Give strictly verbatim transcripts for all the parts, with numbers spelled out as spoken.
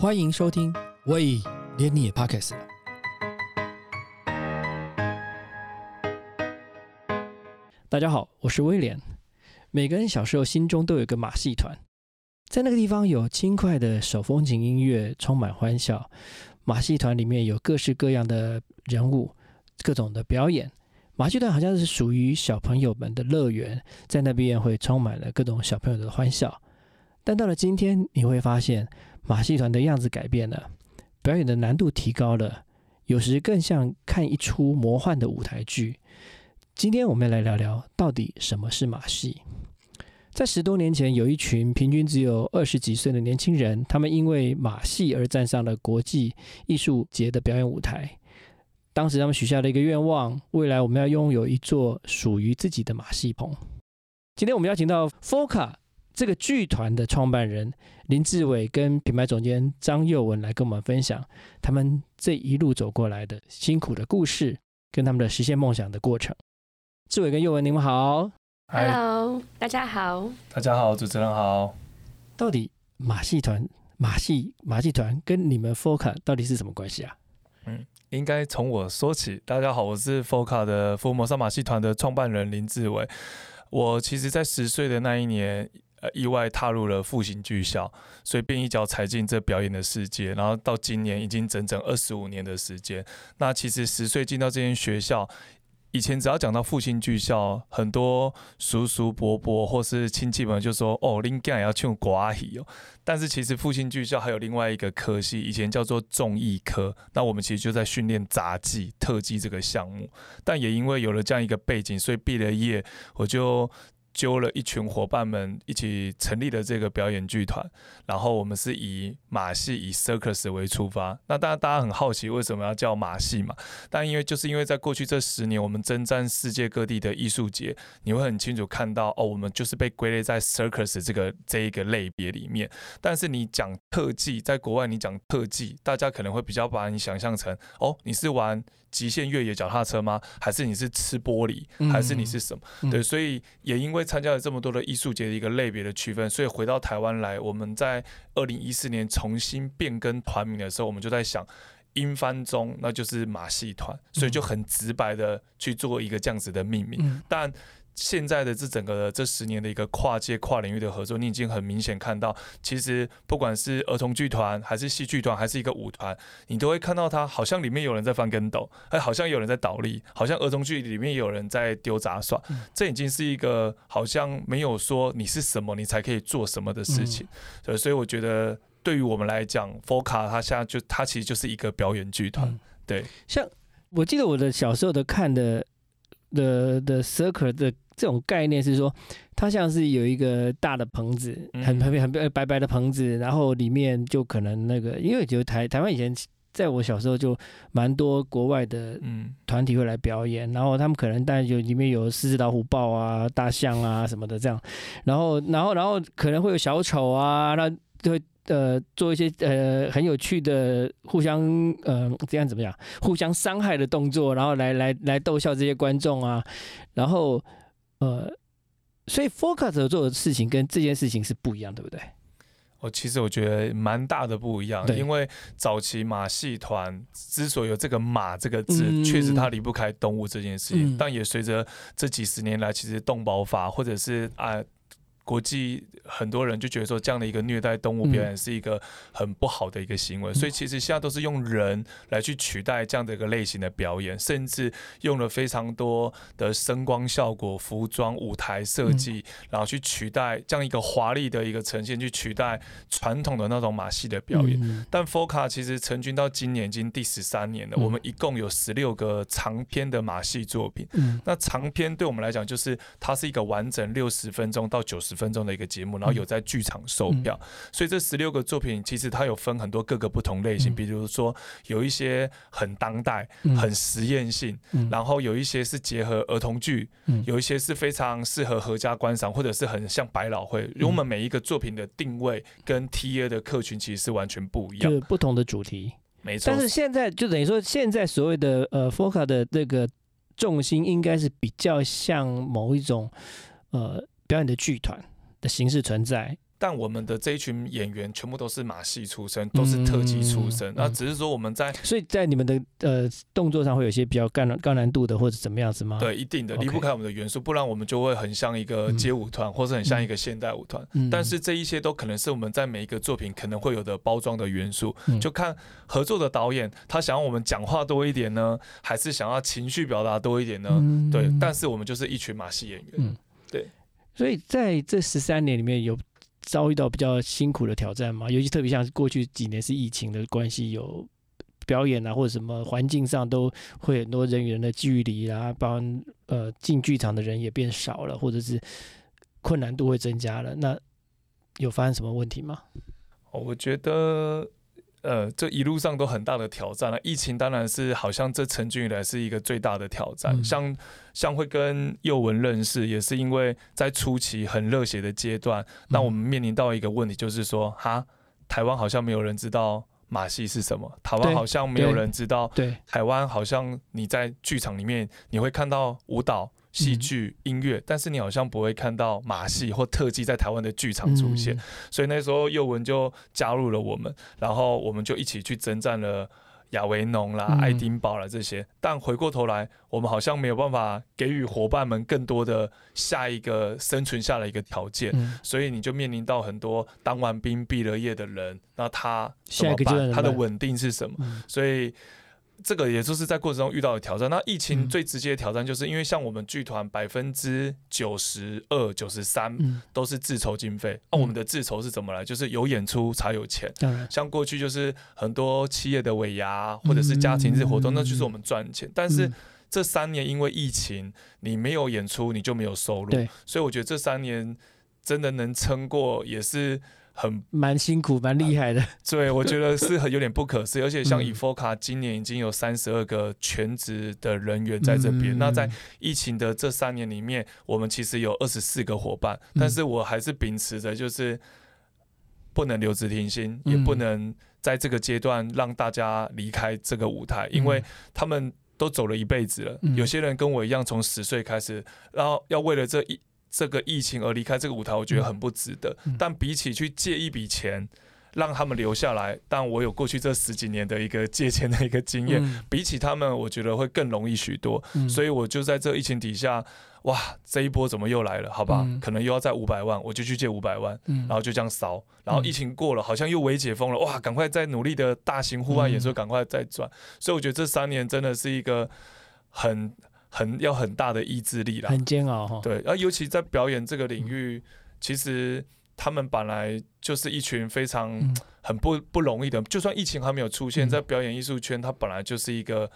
欢迎收听喂连你也 Podcast 了。大家好，我是威廉。每个人小时候心中都有一个马戏团，在那个地方有轻快的手风琴音乐，充满欢笑。马戏团里面有各式各样的人物，各种的表演。马戏团好像是属于小朋友们的乐园，在那边会充满了各种小朋友的欢笑。但到了今天，你会发现马戏团的样子改变了，表演的难度提高了，有时更像看一出魔幻的舞台剧。今天我们来聊聊到底什么是马戏。在十多年前，有一群平均只有二十几岁的年轻人，他们因为马戏而站上了国际艺术节的表演舞台。当时他们许下了一个愿望，未来我们要拥有一座属于自己的马戏棚。今天我们邀请到 FOCA这个剧团的创办人林志伟跟品牌总监张佑文来跟我们分享他们这一路走过来的辛苦的故事跟他们的实现梦想的过程。志伟跟佑文，你们好。Hello， 大家好。大家好，主持人好。到底马戏团马戏马戏团跟你们 FOCA 到底是什么关系啊？嗯，应该从我说起。大家好，我是 FOCA 的福尔摩沙马戏团的创办人林志伟。我其实在十岁的那一年意外踏入了复兴剧校，所以便一脚踩进这表演的世界，然后到今年已经整整二十五年的时间。那其实十岁进到这间学校，以前只要讲到复兴剧校，很多叔叔伯伯或是亲戚们就说：“哦，你竟然要唱歌仔戏哦！”但是其实复兴剧校还有另外一个科系，以前叫做综艺科。那我们其实就在训练杂技、特技这个项目。但也因为有了这样一个背景，所以毕了业，我就揪了一群伙伴们一起成立了这个表演剧团，然后我们是以马戏以 circus 为出发。那当然大家很好奇为什么要叫马戏嘛？但因为就是因为在过去这十年，我们征战世界各地的艺术节，你会很清楚看到哦，我们就是被归类在 circus 这个这一个类别里面。但是你讲特技，在国外你讲特技，大家可能会比较把你想象成哦，你是玩极限越野脚踏车吗？还是你是吃玻璃？还是你是什么？嗯、对，所以也因为参加了这么多的艺术节的一个类别的区分，所以回到台湾来，我们在二零一四年重新变更团名的时候，我们就在想，英翻中那就是马戏团，所以就很直白的去做一个这样子的命名。嗯、但现在的这整个的这十年的一个跨界跨领域的合作，你已经很明显看到，其实不管是儿童剧团，还是戏剧团，还是一个舞团，你都会看到它好像里面有人在翻跟斗，好像有人在倒立，好像儿童剧里面有人在丢杂耍。嗯、这已经是一个好像没有说你是什么，你才可以做什么的事情。嗯、所以我觉得对于我们来讲 ，FOCA 它现在就它其实就是一个表演剧团。嗯、对，像我记得我的小时候的看的。的的 circle 的这种概念是说，它像是有一个大的棚子，很很很白白的棚子，然后里面就可能那个，因为就台台湾以前在我小时候就蛮多国外的团体会来表演，嗯、然后他们可能当然就里面有狮子、老虎、豹啊、大象啊什么的这样，然后然后然后可能会有小丑啊，那就会。呃，做一些呃很有趣的互相呃这样怎么讲，互相伤害的动作，然后来来来逗笑这些观众啊，然后呃，所以 FOCA 所做的事情跟这件事情是不一样，对不对？哦，其实我觉得蛮大的不一样，因为早期马戏团之所以有这个“马”这个字，嗯、确实它离不开动物这件事情，嗯、但也随着这几十年来，其实动保法或者是啊。呃国际很多人就觉得说，这样的一个虐待动物表演是一个很不好的一个行为，嗯、所以其实现在都是用人来去取代这样的一个类型的表演，甚至用了非常多的声光效果、服装、舞台设计，嗯、然后去取代这样一个华丽的一个呈现，去取代传统的那种马戏的表演。嗯、但 FOCA 其实成军到今年已经第十三年了，嗯、我们一共有十六个长篇的马戏作品。嗯、那长篇对我们来讲，就是它是一个完整六十分钟到九十分钟。分钟的一个节目，然后有在剧场售票，嗯、所以这十六个作品其实它有分很多各个不同类型，嗯、比如说有一些很当代、嗯、很实验性，嗯、然后有一些是结合儿童剧，嗯、有一些是非常适合合家观赏，或者是很像百老汇。因为我们每一个作品的定位跟 T A 的客群其实是完全不一样，就是不同的主题，没错。但是现在就等于说，现在所谓的呃 FOCA 的这个重心应该是比较像某一种呃表演的剧团的形式存在，但我们的这一群演员全部都是马戏出身，都是特技出身，那、嗯啊、只是说我们在所以在你们的、呃、动作上会有一些比较高 难, 高难度的或者怎么样子吗？对，一定的，离不开我们的元素，不然我们就会很像一个街舞团、嗯、或是很像一个现代舞团、嗯、但是这一些都可能是我们在每一个作品可能会有的包装的元素、嗯、就看合作的导演他想要我们讲话多一点呢，还是想要情绪表达多一点呢、嗯、对，但是我们就是一群马戏演员、嗯、对。所以在这十三年里面有遭遇到比较辛苦的挑战吗？尤其特别像过去几年是疫情的关系，有表演啊或者什么环境上都会很多人与人的距离啊，包括呃进剧场的人也变少了，或者是困难度会增加了，那有发生什么问题吗？我觉得呃，这一路上都很大的挑战了、啊。疫情当然是好像这成军以来是一个最大的挑战。嗯、像像会跟宥雯认识，也是因为在初期很热血的阶段，那我们面临到一个问题，就是说，哈，台湾好像没有人知道马戏是什么，台湾好像没有人知道，对，台湾好像你在剧场里面你会看到舞蹈、戏剧、音乐，但是你好像不会看到马戏或特技在台湾的剧场出现、嗯、所以那时候宥雯就加入了我们，然后我们就一起去征战了亚维农啦、嗯、爱丁堡啦这些，但回过头来我们好像没有办法给予伙伴们更多的下一个生存下的一个条件、嗯、所以你就面临到很多当完兵毕了业的人，那他怎么办，他的稳定是什么、嗯、所以这个也就是在过程中遇到的挑战。那疫情最直接的挑战就是因为像我们剧团百分之九十二、九十三都是自筹经费，那、嗯啊、我们的自筹是怎么来？就是有演出才有钱。嗯、像过去就是很多企业的尾牙或者是家庭日活动，嗯、那就是我们赚钱。嗯、但是这三年因为疫情，你没有演出你就没有收入，所以我觉得这三年真的能撑过也是。很蛮辛苦蛮厉害的、啊、对，我觉得是很有点不可思议而且像 E F O C A 今年已经有三十二个全职的人员在这边、嗯、那在疫情的这三年里面我们其实有二十四个伙伴、嗯、但是我还是秉持着就是不能留职停薪、嗯、也不能在这个阶段让大家离开这个舞台、嗯、因为他们都走了一辈子了、嗯、有些人跟我一样从十岁开始，然后要为了这一这个疫情而离开这个舞台，我觉得很不值得、嗯、但比起去借一笔钱让他们留下来，但我有过去这十几年的一个借钱的一个经验、嗯、比起他们我觉得会更容易许多、嗯、所以我就在这疫情底下，哇，这一波怎么又来了，好吧、嗯、可能又要再五百万，我就去借五百万、嗯、然后就这样烧，然后疫情过了好像又微解封了，哇，赶快再努力的大型户外演出赶快再转、嗯、所以我觉得这三年真的是一个很很要很大的意志力啦，很煎熬哈。对，然后尤其在表演这个领域、嗯，其实他们本来就是一群非常很不不容易的，就算疫情还没有出现，嗯、在表演艺术圈，它本来就是一个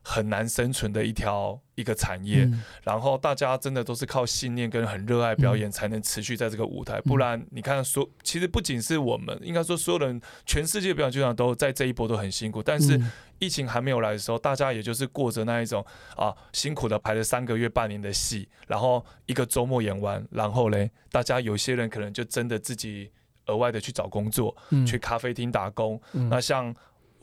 很难生存的一条一个产业、嗯。然后大家真的都是靠信念跟很热爱表演才能持续在这个舞台，嗯、不然你看所其实不仅是我们，应该说所有人，全世界表演剧场都在这一波都很辛苦，但是。嗯，疫情还没有来的时候，大家也就是过着那一种啊，辛苦的排了三个月、半年的戏，然后一个周末演完，然后嘞，大家有些人可能就真的自己额外的去找工作，嗯、去咖啡厅打工、嗯。那像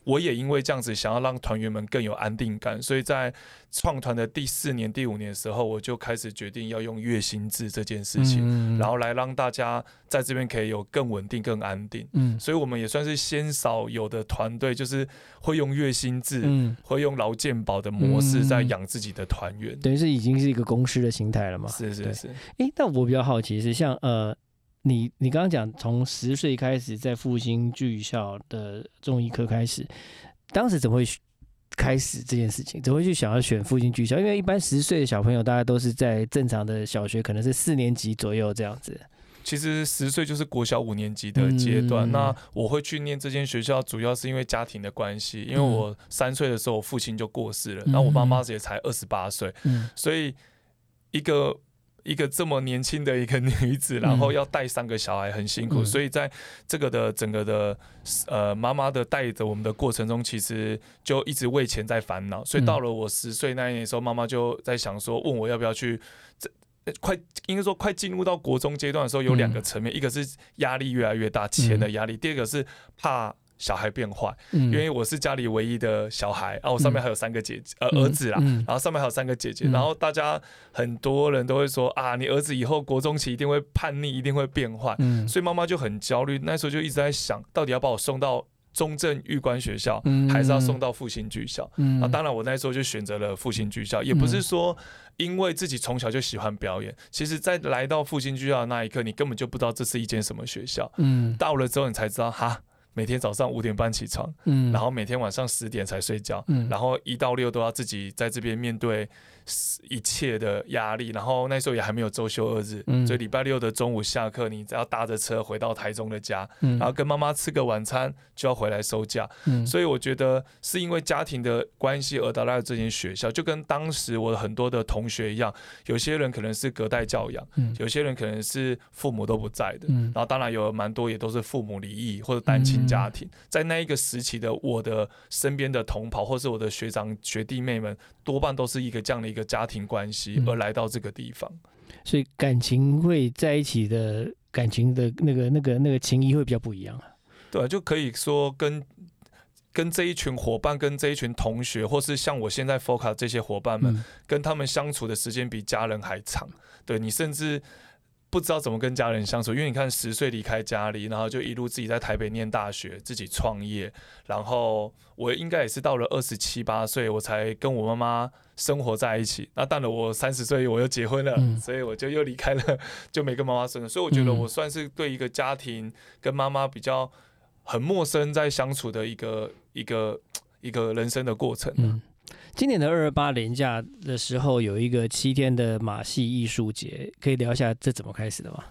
我也因为这样子，想要让团员们更有安定感，所以在创团的第四年、第五年的时候，我就开始决定要用月薪制这件事情，嗯、然后来让大家在这边可以有更稳定、更安定。嗯，所以我们也算是先少有的团队，就是会用月薪制，嗯、会用劳健保的模式在养自己的团员，嗯嗯、等于是已经是一个公司的形态了嘛？是是是。哎，但我比较好奇是像呃。你你刚刚讲从十岁开始在复兴剧校的中医科开始，当时怎么会开始这件事情？怎么会去想要选复兴剧校？因为一般十岁的小朋友，大家都是在正常的小学，可能是四年级左右这样子。其实十岁就是国小五年级的阶段。嗯、那我会去念这间学校，主要是因为家庭的关系。因为我三岁的时候，我父亲就过世了，那、嗯、我妈妈也才二十八岁，嗯、所以一个。一个这么年轻的一个女子，然后要带三个小孩，很辛苦、嗯、所以在这个的整个的呃妈妈的带着我们的过程中，其实就一直为钱在烦恼，所以到了我十岁那一年的时候，妈妈就在想说，问我要不要去快应该说快进入到国中阶段的时候，有两个层面、嗯、一个是压力越来越大，钱的压力、嗯、第二个是怕小孩变坏、嗯，因为我是家里唯一的小孩啊，我上面还有三个姐姐、嗯、呃儿子啦、嗯嗯，然后上面还有三个姐姐、嗯，然后大家很多人都会说啊，你儿子以后国中期一定会叛逆，一定会变坏、嗯，所以妈妈就很焦虑，那时候就一直在想，到底要把我送到中正预官学校，嗯、还是要送到复兴剧校、嗯？啊，当然我那时候就选择了复兴剧校，也不是说因为自己从小就喜欢表演，其实在来到复兴剧校的那一刻，你根本就不知道这是一间什么学校，嗯，到了之后你才知道哈。每天早上五点半起床、嗯，然后每天晚上十点才睡觉、嗯，然后一到六都要自己在这边面对一切的压力，然后那时候也还没有周休二日，嗯、所以礼拜六的中午下课，你只要搭着车回到台中的家，嗯、然后跟妈妈吃个晚餐就要回来收假、嗯，所以我觉得是因为家庭的关系而到来这间学校，就跟当时我很多的同学一样，有些人可能是隔代教养，嗯、有些人可能是父母都不在的，嗯、然后当然有蛮多也都是父母离异或者单亲、嗯。家庭在那一个时期的我的身边的同袍或是我的学长学弟妹们多半都是一个这样的一个家庭关系而来到这个地方、嗯、所以感情会在一起的感情的那个那个那个情谊会比较不一样、啊、对，就可以说跟跟这一群伙伴跟这一群同学或是像我现在 F O C A 这些伙伴们、嗯、跟他们相处的时间比家人还长，对，你甚至不知道怎么跟家人相处，因为你看十岁离开家里，然后就一路自己在台北念大学，自己创业，然后我应该也是到了二十七八岁，我才跟我妈妈生活在一起。那当然我三十岁我又结婚了、嗯，所以我就又离开了，就没跟妈妈生了。所以我觉得我算是对一个家庭跟妈妈比较很陌生在相处的一个一个一个人生的过程、啊嗯。今年的二二八连假的时候，有一个七天的马戏艺术节，可以聊一下这怎么开始的吗？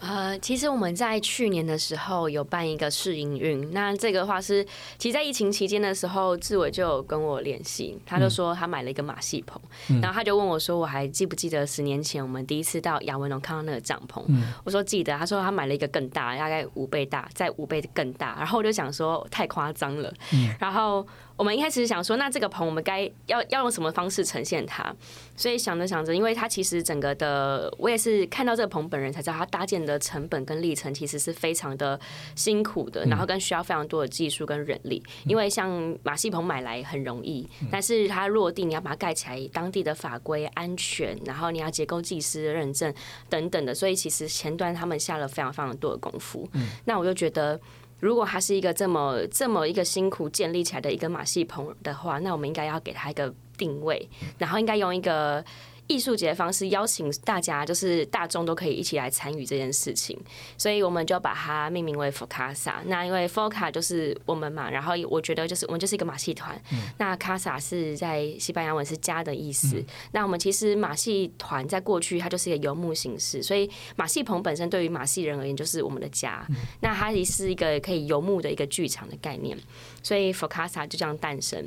呃，其实我们在去年的时候有办一个试营运，那这个话是，其实在疫情期间的时候，志伟就有跟我联系，他就说他买了一个马戏棚、嗯，然后他就问我说，我还记不记得十年前我们第一次到亚文农看到那个帐篷、嗯？我说记得，他说他买了一个更大，大概五倍大，再五倍更大，然后我就想说太夸张了、嗯，然后我们一开始想说，那这个棚我们该要要用什么方式呈现它？所以想着想着，因为它其实整个的，我也是看到这个棚本人才知道，它搭建的成本跟历程其实是非常的辛苦的，然后跟需要非常多的技术跟人力。因为像马戏棚买来很容易，但是它落地你要把它盖起来，当地的法规、安全，然后你要结构技师认证等等的，所以其实前端他们下了非常非常多的功夫。那我就觉得。如果它是一个这么这么一个辛苦建立起来的一个马戏棚的话，那我们应该要给它一个定位，然后应该用一个艺术节的方式邀请大家，就是大众都可以一起来参与这件事情。所以我们就把它命名为 FOCASA。那因为 FOCA 就是我们嘛，然后我觉得就是我们就是一个马戏团、嗯。那 CASA 是在西班牙文是家的意思。嗯、那我们其实马戏团在过去它就是一个游牧形式，所以马戏棚本身对于马戏人而言就是我们的家。嗯、那它也是一个可以游牧的一个剧场的概念，所以 FOCASA 就这样诞生。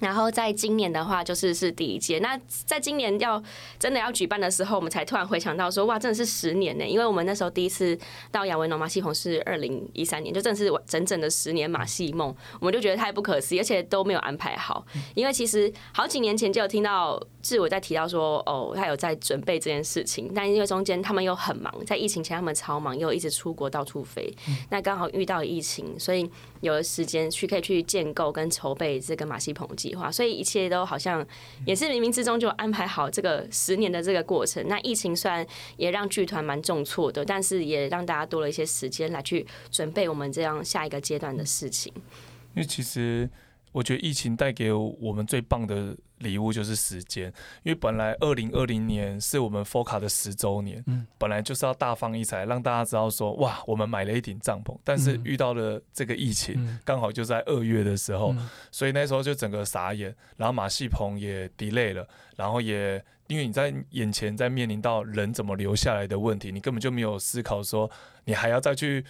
然后在今年的话，就是是第一届。那在今年要真的要举办的时候，我们才突然回想到说，哇，真的是十年呢！因为我们那时候第一次到亚维农马戏棚是二零一三年，就真的是整整的十年马戏梦，我们就觉得太不可思议，而且都没有安排好。因为其实好几年前就有听到志伟在提到说，哦，他有在准备这件事情，但因为中间他们又很忙，在疫情前他们超忙，又一直出国到处飞，那刚好遇到疫情，所以有了时间去可以去建构跟筹备这个马戏棚。所以一切都好像也是冥冥之中就安排好这个十年的这个过程。那疫情虽然也让剧团蛮重挫的，但是也让大家多了一些时间来去准备我们这样下一个阶段的事情。因为其实我觉得疫情带给我们最棒的礼物就是时间，因为本来二零二零年是我们 F O C A 的十周年、嗯，本来就是要大放异彩，让大家知道说，哇，我们买了一顶帐篷，但是遇到了这个疫情，刚、嗯、好就在二月的时候、嗯，所以那时候就整个傻眼，然后马戏棚也 delay 了，然后也因为你在眼前在面临到人怎么留下来的问题，你根本就没有思考说，你还要再去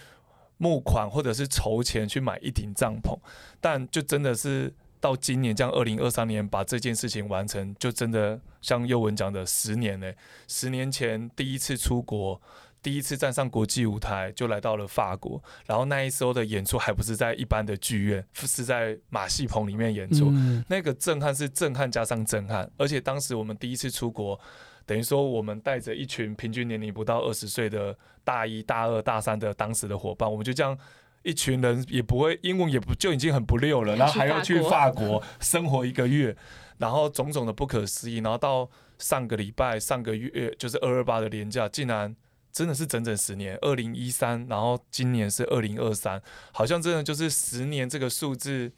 募款或者是筹钱去买一顶帐篷，但就真的是。到今年这样，二零二三年把这件事情完成，就真的像佑文讲的，十年嘞、欸。十年前第一次出国，第一次站上国际舞台，就来到了法国。然后那一时候的演出还不是在一般的剧院，是在马戏棚里面演出。嗯、那个震撼是震撼加上震撼，而且当时我们第一次出国。等于说，我们带着一群平均年龄不到二十岁的大一、大二、大三的当时的伙伴，我们就这样一群人也不会英文也不就已经很不溜了，然后还要去法国生活一个月，然后种种的不可思议，然后到上个礼拜上个月就是二二八的连假，竟然真的是整整十年，二零一三，然后今年是二零二三，好像真的就是十年这个数字，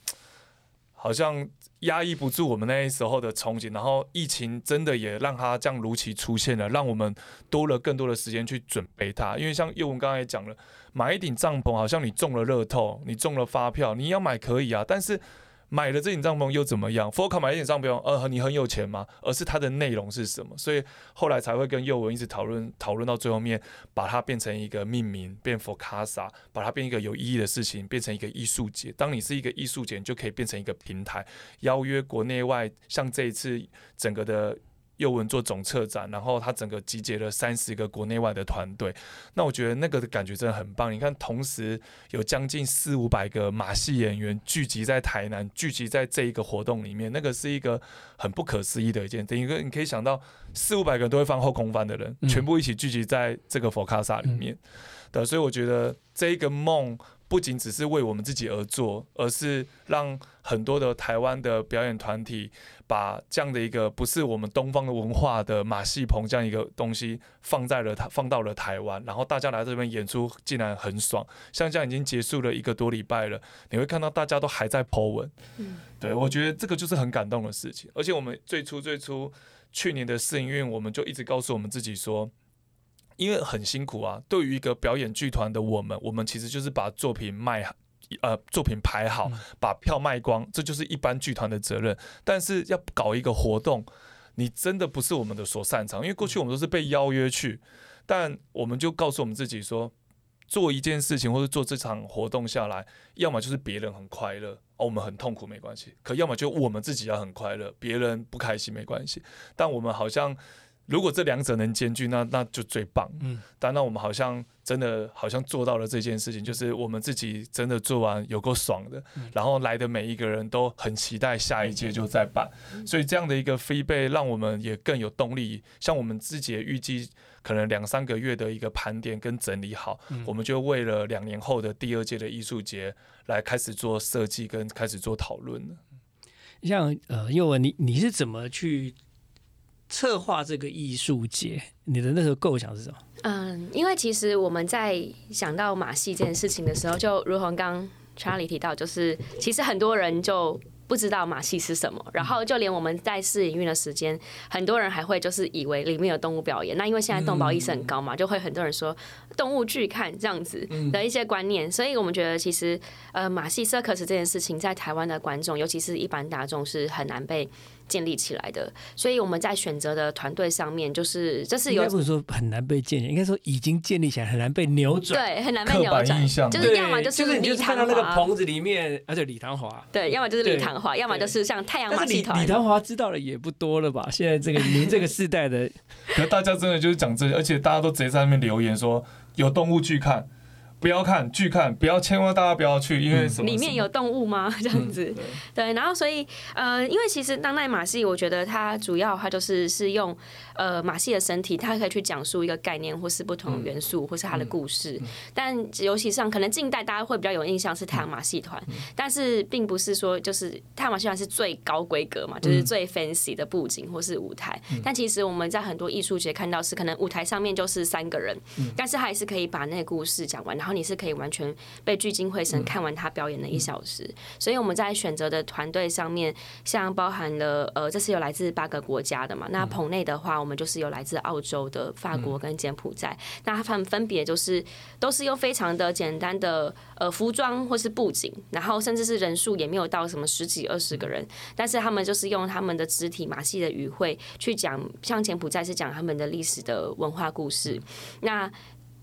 好像压抑不住我们那时候的憧憬。然后疫情真的也让它这样如期出现了，让我们多了更多的时间去准备它。因为像宥雯刚才也讲了，买一顶帐篷，好像你中了乐透，你中了发票，你要买可以啊，但是买了这顶帐篷又怎么样 ？F O C A 买一顶帐篷，呃，你很有钱吗？而是它的内容是什么？所以后来才会跟宥雯一直讨论，讨论到最后面，把它变成一个命名，变 F O C A S A， 把它变一个有意义的事情，变成一个艺术节。当你是一个艺术节，你就可以变成一个平台，邀约国内外，像这一次整个的宥雯做总策展，然后他整个集结了三十个国内外的团队。那我觉得那个的感觉真的很棒。你看，同时有将近四五百个马戏演员聚集在台南，聚集在这一个活动里面，那个是一个很不可思议的一件。等于你可以想到，四五百个人都会放后空翻的人，嗯、全部一起聚集在这个 F O C A S A 里面、嗯、对，所以我觉得这一个梦不仅只是为我们自己而做，而是让很多的台湾的表演团体把这样的一个不是我们东方的文化的马戏棚这样一个东西放在了放到了台湾，然后大家来这边演出竟然很爽。像这样已经结束了一个多礼拜了，你会看到大家都还在 po 文、嗯、对，我觉得这个就是很感动的事情。而且我们最初最初去年的试营运，我们就一直告诉我们自己说，因为很辛苦啊，对于一个表演剧团的我们，我们其实就是把作品卖好。呃，作品排好，把票卖光，这就是一般剧团的责任。但是要搞一个活动，你真的不是我们的所擅长，因为过去我们都是被邀约去，但我们就告诉我们自己说，做一件事情或者做这场活动下来，要么就是别人很快乐，哦，我们很痛苦没关系，可要么就我们自己要很快乐，别人不开心没关系。但我们好像如果这两者能兼具，那那就最棒。嗯，但那我们好像真的好像做到了这件事情，就是我们自己真的做完有够爽的、嗯，然后来的每一个人都很期待下一届就再办，嗯、所以这样的一个 feedback 让我们也更有动力。像我们自己也预计可能两三个月的一个盘点跟整理好，嗯、我们就为了两年后的第二届的艺术节来开始做设计跟开始做讨论了。像呃，宥雯，你你是怎么去策划这个艺术节？你的那时候构想是什么？嗯，因为其实我们在想到马戏这件事情的时候，就如同刚 Charlie 提到，就是其实很多人就不知道马戏是什么，然后就连我们在试营运的时间，很多人还会就是以为里面有动物表演。那因为现在动保意识很高嘛，就会很多人说动物剧看这样子的一些观念，所以我们觉得其实呃马戏 circus 这件事情在台湾的观众，尤其是一般大众是很难被建立起来的，所以我们在选择的团队上面，就是这是有应该不是说很难被建立，应该说已经建立起来很难被扭转，对，很难被扭转，就是要么就是李唐华，就是你看到那个棚子里面，而且李唐华，对，要么就是李唐华，要么就是像太阳马戏团。李唐华知道的也不多了吧？现在这个您这个世代的，可大家真的就是讲这些，而且大家都直接在那边留言说有动物剧看。不要看剧看，不要，千万大家不要去，因为什么里面有动物吗？这样子，嗯、对, 对。然后所以呃，因为其实当代马戏，我觉得它主要它就是是用呃马戏的身体，它可以去讲述一个概念，或是不同的元素，嗯、或是它的故事。嗯嗯、但尤其上可能近代大家会比较有印象是太阳马戏团，嗯、但是并不是说就是太阳马戏团是最高规格嘛，就是最 fancy 的布景或是舞台。嗯、但其实我们在很多艺术节看到是可能舞台上面就是三个人，嗯、但是还是可以把那个故事讲完，然后。你是可以完全被聚精会神看完他表演的一小时，所以我们在选择的团队上面，像包含了呃，这是有来自八个国家的嘛。那棚内的话，我们就是有来自澳洲的、法国跟柬埔寨，那他们分别就是都是用非常的简单的呃服装或是布景，然后甚至是人数也没有到什么十几二十个人，但是他们就是用他们的肢体马戏的语汇去讲，像柬埔寨是讲他们的历史的文化故事，那。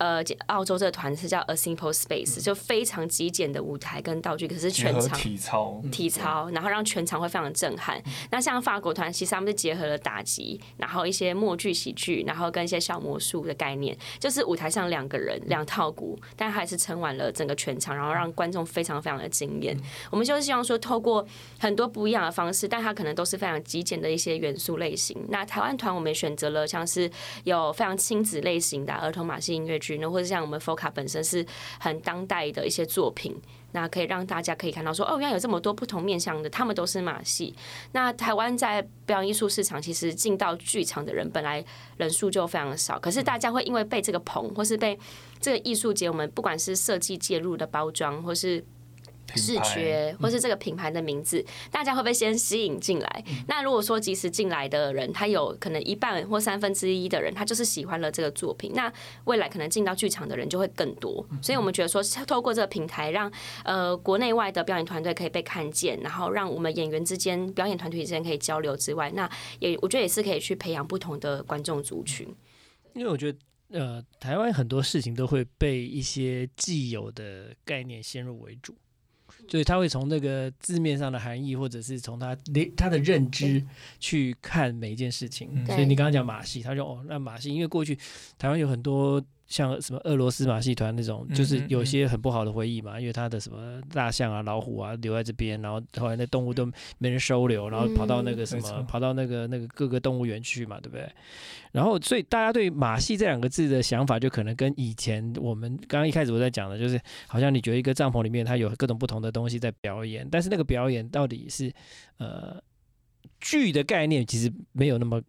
呃，澳洲这个团是叫 A Simple Space， 就非常极简的舞台跟道具，可是全场体操，体操，然后让全场会非常震撼。嗯、那像法国团，其实他们是结合了打击，然后一些默剧、喜剧，然后跟一些小魔术的概念，就是舞台上两个人两套鼓，但还是撑完了整个全场，然后让观众非常非常的惊艳。嗯、我们就是希望说，透过很多不一样的方式，但它可能都是非常极简的一些元素类型。那台湾团我们也选择了像是有非常亲子类型的、啊、儿童马戏音乐剧。剧呢，或者像我们 FOCA 本身是很当代的一些作品，那可以让大家可以看到说，哦，原来有这么多不同面向的，他们都是马戏。那台湾在表演艺术市场，其实进到剧场的人本来人数就非常少，可是大家会因为被这个棚，或是被这个艺术节，我们不管是设计介入的包装，或是视觉，或是这个品牌的名字，嗯、大家会被先吸引进来。嗯、那如果说即使进来的人，他有可能一半或三分之一的人，他就是喜欢了这个作品，那未来可能进到剧场的人就会更多。所以我们觉得说，透过这个平台让，让呃国内外的表演团队可以被看见，然后让我们演员之间、表演团队之间可以交流之外，那也我觉得也是可以去培养不同的观众族群。因为我觉得。呃，台湾很多事情都会被一些既有的概念先入为主，所以他会从那个字面上的含义，或者是从他他的认知去看每一件事情。嗯、所以你刚刚讲马戏，他说哦，那马戏，因为过去台湾有很多像什么俄罗斯马戏团那种，就是有些很不好的回忆嘛，因为他的什么大象啊、老虎啊留在这边，然后后来那动物都没人收留，然后跑到那个什么，嗯、跑到那个那个各个动物园去嘛，对不对？然后所以大家对马戏这两个字的想法，就可能跟以前我们刚刚一开始我在讲的，就是好像你觉得一个帐篷里面它有各种不同的东西在表演，但是那个表演到底是呃剧的概念其实没有那么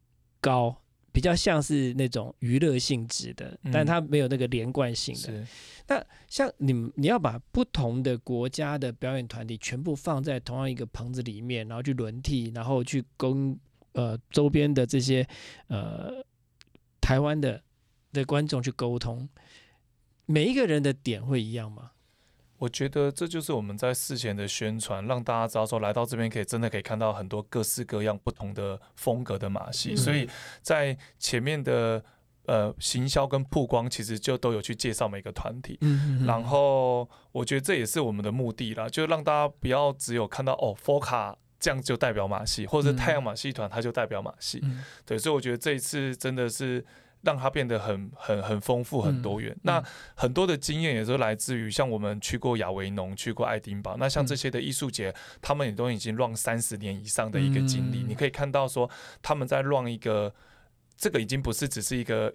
高。比较像是那种娱乐性质的，但它没有那个连贯性的。嗯、那像你们，你要把不同的国家的表演团体全部放在同样一个棚子里面，然后去轮替，然后去跟呃周边的这些呃台湾的的观众去沟通，每一个人的点会一样吗？我觉得这就是我们在事前的宣传，让大家知道说来到这边可以真的可以看到很多各式各样不同的风格的马戏，嗯、所以在前面的呃行销跟曝光其实就都有去介绍每个团体，嗯、然后我觉得这也是我们的目的啦，就让大家不要只有看到哦 FOCA 这样就代表马戏，或者是太阳马戏团它就代表马戏，嗯、对，所以我觉得这一次真的是让它变得很很很丰富、很多元。嗯嗯、那很多的经验也是来自于像我们去过亚维农、去过爱丁堡，那像这些的艺术节，嗯、他们也都已经run三十年以上的一个经历。嗯、你可以看到说，他们在run一个，这个已经不是只是一个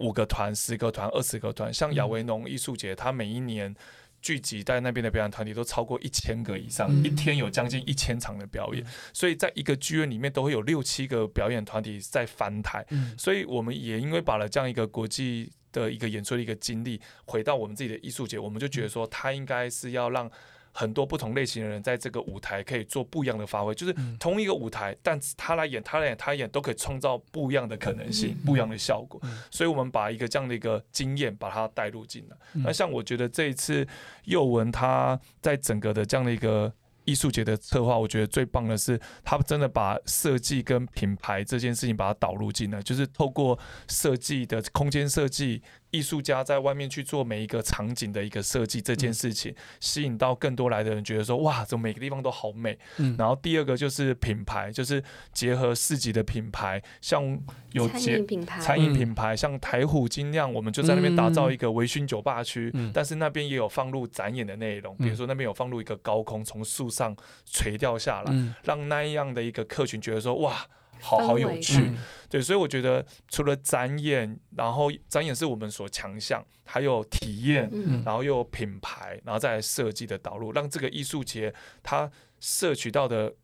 五个团、十个团、二十个团，像亚维农艺术节，它每一年聚集在那边的表演团体都超过一千个以上，嗯、一天有将近一千场的表演，嗯、所以在一个剧院里面都会有六七个表演团体在翻台，嗯、所以我们也因为把了这样一个国际的一个演出的一个经历，回到我们自己的艺术节，我们就觉得说，它应该是要让很多不同类型的人在这个舞台可以做不一样的发挥，就是同一个舞台，但他来演、他来演、他演都可以创造不一样的可能性、不一样的效果。所以，我们把一个这样的一个经验把它带入进来。那像我觉得这一次宥雯他在整个的这样的一个艺术节的策划，我觉得最棒的是，他真的把设计跟品牌这件事情把它导入进来，就是透过设计的空间设计。艺术家在外面去做每一个场景的一个设计这件事情，嗯、吸引到更多来的人觉得说，哇，怎么每个地方都好美，嗯、然后第二个就是品牌，就是结合市集的品牌，像有餐饮品牌餐饮品牌、嗯、像台虎精酿，我们就在那边打造一个微醺酒吧区，嗯、但是那边也有放入展演的内容，嗯、比如说那边有放入一个高空从树上垂掉下来，嗯、让那样的一个客群觉得说，哇，好好有趣，嗯、对，所以我觉得除了展演，然后展演是我们所强项，还有体验，嗯、然后又有品牌，然后再来设计的导入，让这个艺术节它摄取到的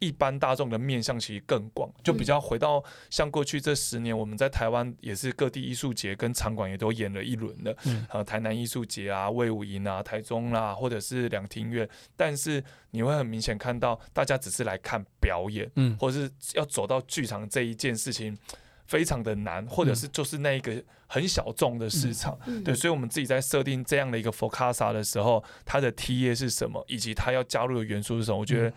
一般大众的面向其实更广，就比较回到像过去这十年，我们在台湾也是各地艺术节跟场馆也都演了一轮了，嗯呃、台南艺术节啊、卫武营啊、台中啦，啊，或者是两厅院，但是你会很明显看到，大家只是来看表演，嗯、或者是要走到剧场这一件事情非常的难，或者是就是那一个很小众的市场，嗯、对，所以我们自己在设定这样的一个 FOCASA 的时候，它的 T A 是什么，以及它要加入的元素是什么，我觉得。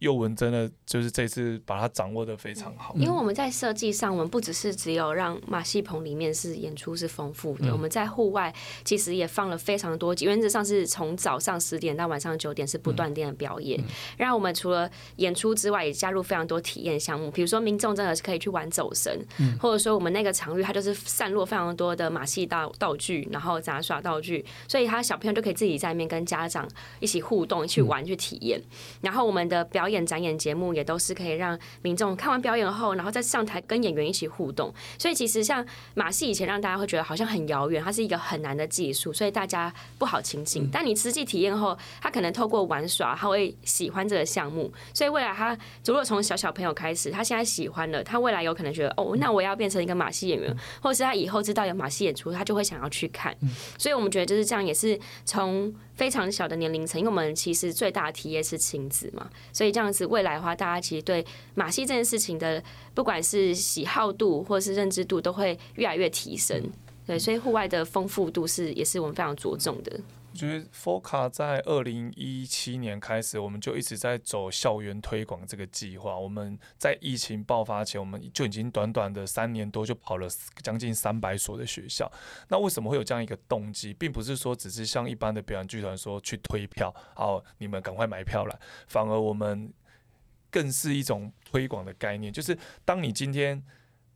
宥雯真的就是这次把它掌握得非常好，因为我们在设计上，我们不只是只有让马戏棚里面是演出是丰富的，嗯、我们在户外其实也放了非常多集，原则上是从早上十点到晚上九点是不断电的表演，嗯嗯、然后我们除了演出之外，也加入非常多体验项目，比如说民众真的是可以去玩走绳，嗯、或者说我们那个场域它就是散落非常多的马戏道具，然后杂耍道具，所以他小朋友就可以自己在那边跟家长一起互动，去玩，嗯、去体验，然后我们的表演表演展演节目也都是可以让民众看完表演后，然后再上台跟演员一起互动。所以其实像马戏以前让大家会觉得好像很遥远，它是一个很难的技术，所以大家不好亲近、嗯、但你实际体验后，他可能透过玩耍他会喜欢这个项目，所以未来他如果从小小朋友开始，他现在喜欢了，他未来有可能觉得哦，那我要变成一个马戏演员、嗯、或是他以后知道有马戏演出，他就会想要去看、嗯、所以我们觉得就是这样，也是从非常小的年龄层，因为我们其实最大的体验是亲子嘛，所以这样子未来的话，大家其实对马戏这件事情的不管是喜好度或是认知度都会越来越提升，对，所以户外的丰富度是也是我们非常着重的。我觉得 F O C A 在二零一七年开始，我们就一直在走校园推广这个计划。我们在疫情爆发前，我们就已经短短的三年多就跑了将近三百所的学校。那为什么会有这样一个动机？并不是说只是像一般的表演剧团说去推票，好，你们赶快买票来，反而我们更是一种推广的概念，就是当你今天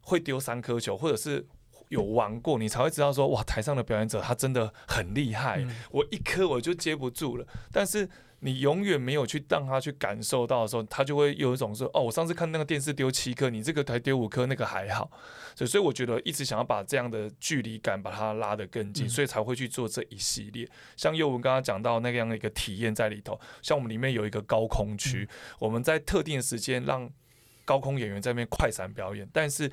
会丢三颗球，或者是有玩过，你才会知道说，哇，台上的表演者他真的很厉害、嗯、我一颗我就接不住了，但是你永远没有去让他去感受到的时候，他就会有一种说，哦，我上次看那个电视丢七颗，你这个才丢五颗，那个还好。所以，所以我觉得一直想要把这样的距离感把它拉得更近、嗯、所以才会去做这一系列。像侑文刚刚讲到那样的一个体验在里头，像我们里面有一个高空区、嗯、我们在特定的时间让高空演员在那边快闪表演，但是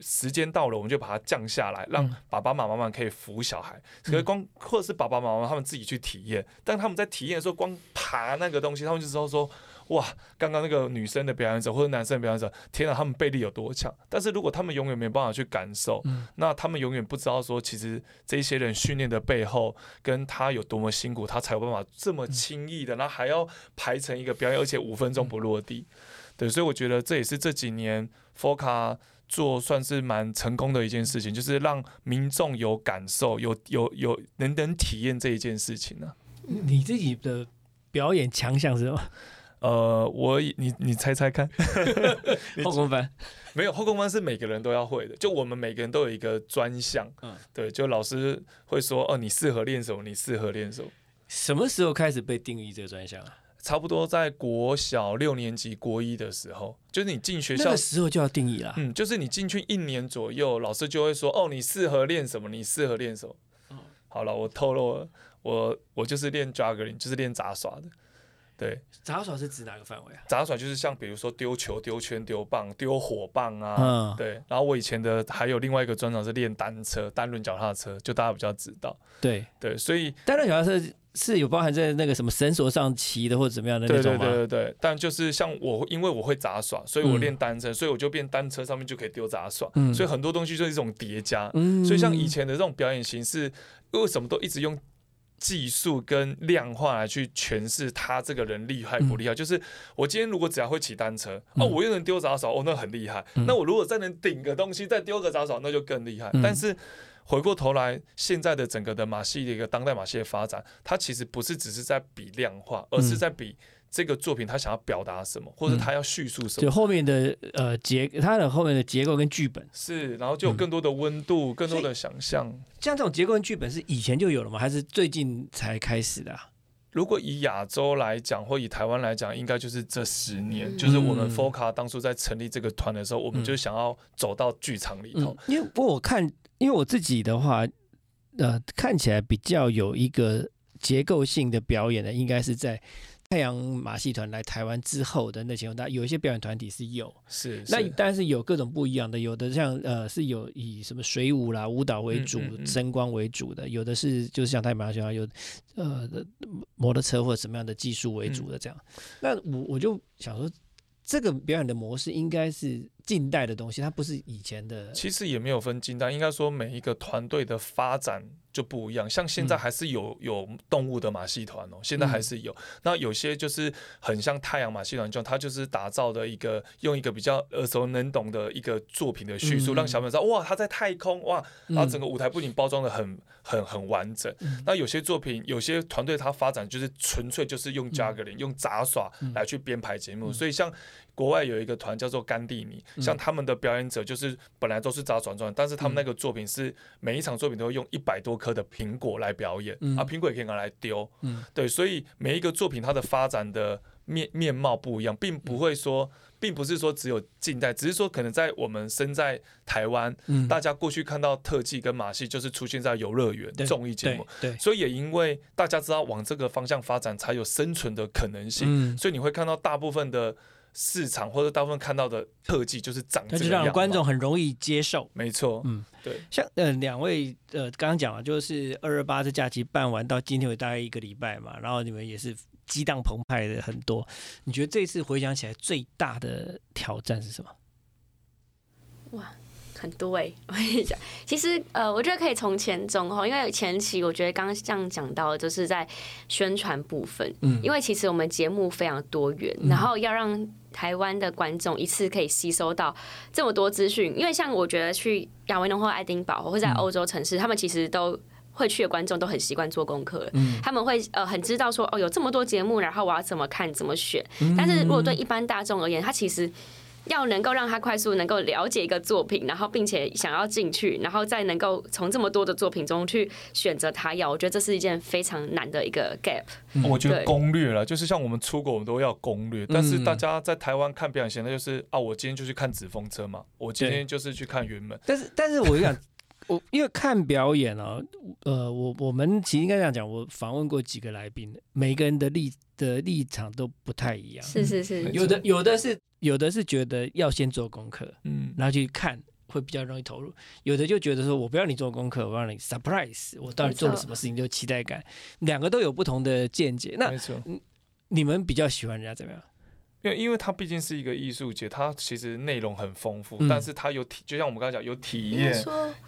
时间到了，我们就把它降下来，让爸爸妈妈们可以扶小孩，可是光或者是爸爸妈妈他们自己去体验。但他们在体验的时候，光爬那个东西，他们就知道说，哇，刚刚那个女生的表演者或者男生的表演者，天啊，他们背力有多强！但是如果他们永远没办法去感受，嗯、那他们永远不知道说，其实这些人训练的背后，跟他有多么辛苦，他才有办法这么轻易的，然后还要排成一个表演，而且五分钟不落地。对，所以我觉得这也是这几年 F O C A 做算是蛮成功的一件事情，就是让民众有感受，有有有能能体验这一件事情呢、啊。你自己的表演强项是什么？呃，我你你猜猜看，后空翻没有？后空翻是每个人都要会的，就我们每个人都有一个专项。嗯，对，就老师会说，哦，你适合练什么？你适合练什么？什么时候开始被定义这个专项啊？差不多在国小六年级国一的时候，就是你进学校那个时候就要定义啦。嗯，就是你进去一年左右，老师就会说：“哦，你适合练什么？你适合练什么？”嗯、好了，我透露了，我我就是练 juggling， 就是练杂耍的。对，杂耍是指哪个范围啊？杂耍就是像比如说丢球、丢圈、丢棒、丢火棒啊。嗯，对。然后我以前的还有另外一个专长是练单车、单轮脚踏车，就大家比较知道。对对，所以单轮脚踏车。是有包含在那个什么绳索上骑的或者怎么样的那种吗？对对对对，但就是像我，因为我会杂耍，所以我练单车、嗯，所以我就变单车上面就可以丢杂耍、嗯，所以很多东西就是一种叠加、嗯。所以像以前的这种表演形式，为什么都一直用技术跟量化来去诠释他这个人厉害不厉害、嗯？就是我今天如果只要会骑单车，嗯、哦，我又能丢杂耍，哦，那很厉害、嗯。那我如果再能顶个东西，再丢个杂耍，那就更厉害。嗯、但是回过头来，现在的整个的马戏的一个当代马戏的发展，它其实不是只是在比量化，而是在比这个作品它想要表达什么，嗯、或者它要叙述什么。就后面的呃结，它的后面的结构跟剧本是，然后就有更多的温度，嗯、更多的想象。像这种结构跟剧本是以前就有了吗？还是最近才开始的、啊？如果以亚洲来讲，或以台湾来讲，应该就是这十年，嗯、就是我们 F O C A 当初在成立这个团的时候、嗯，我们就想要走到剧场里头。嗯、因为不过我看。因为我自己的话，呃，看起来比较有一个结构性的表演的，应该是在太阳马戏团来台湾之后的那情况，有一些表演团体是有，是，是那但是有各种不一样的，有的像呃是有以什么水舞啦、舞蹈为主、嗯嗯嗯、声光为主的，有的是就是像太阳马戏团有呃摩托车或者什么样的技术为主的这样。嗯、那我我就想说。这个表演的模式应该是近代的东西，它不是以前的。其实也没有分近代，应该说每一个团队的发展就不一样。像现在还是有、嗯、有动物的马戏团哦，现在还是有。嗯、那有些就是很像太阳马戏团，它就是打造的一个用一个比较耳熟能懂的一个作品的叙述，嗯、让小朋友知道哇，它在太空哇，然后整个舞台布景包装的很很很完整、嗯。那有些作品，有些团队它发展就是纯粹就是用 juggling、嗯、用杂耍来去编排节目，嗯、所以像。国外有一个团叫做甘地尼，像他们的表演者就是本来都是杂耍专，但是他们那个作品是每一场作品都会用一百多颗的苹果来表演，嗯、啊，苹果也可以拿来丢、嗯，对，所以每一个作品它的发展的面面貌不一样，并不会说，并不是说只有近代，只是说可能在我们身在台湾，嗯、大家过去看到特技跟马戏就是出现在游乐园综艺节目，所以也因为大家知道往这个方向发展才有生存的可能性，嗯、所以你会看到大部分的市场或者大部分看到的特技就是长这个样，就让观众很容易接受。没错，嗯，对。像呃两位呃刚刚讲了，就是二二八这假期办完到今天有大概一个礼拜嘛，然后你们也是激荡澎湃的很多。你觉得这次回想起来最大的挑战是什么？哇，很多哎、欸！我跟你讲，其实呃，我觉得可以从前中后，因为前期我觉得刚刚这样讲到的就是在宣传部分，嗯，因为其实我们节目非常多元，然后要让台湾的观众一次可以吸收到这么多资讯，因为像我觉得去亚维农或爱丁堡或者在欧洲城市，他们其实都会去的观众都很习惯做功课了，嗯、他们会、呃、很知道说哦有这么多节目，然后我要怎么看怎么选。但是如果对一般大众而言，他其实要能够让他快速能够了解一个作品，然后并且想要进去，然后再能够从这么多的作品中去选择他要，我觉得这是一件非常难的一个 gap、嗯、我觉得攻略啦，就是像我们出国我们都要攻略，但是大家在台湾看表演现在就是啊，我今天就去看纸风车嘛，我今天就是去看云门，但是但是我想我因为看表演啊，呃，我我们其实应该这样讲，我访问过几个来宾，每个人的立的立场都不太一样。是是是，有的有的是有的是觉得要先做功课，嗯，然后去看会比较容易投入；有的就觉得说我不要你做功课，我让你 surprise， 我到底做了什么事情就期待感。两个都有不同的见解。那你们比较喜欢人家怎么样？因为因为它毕竟是一个艺术节，它其实内容很丰富，嗯、但是它有体，就像我们刚才讲，有体验，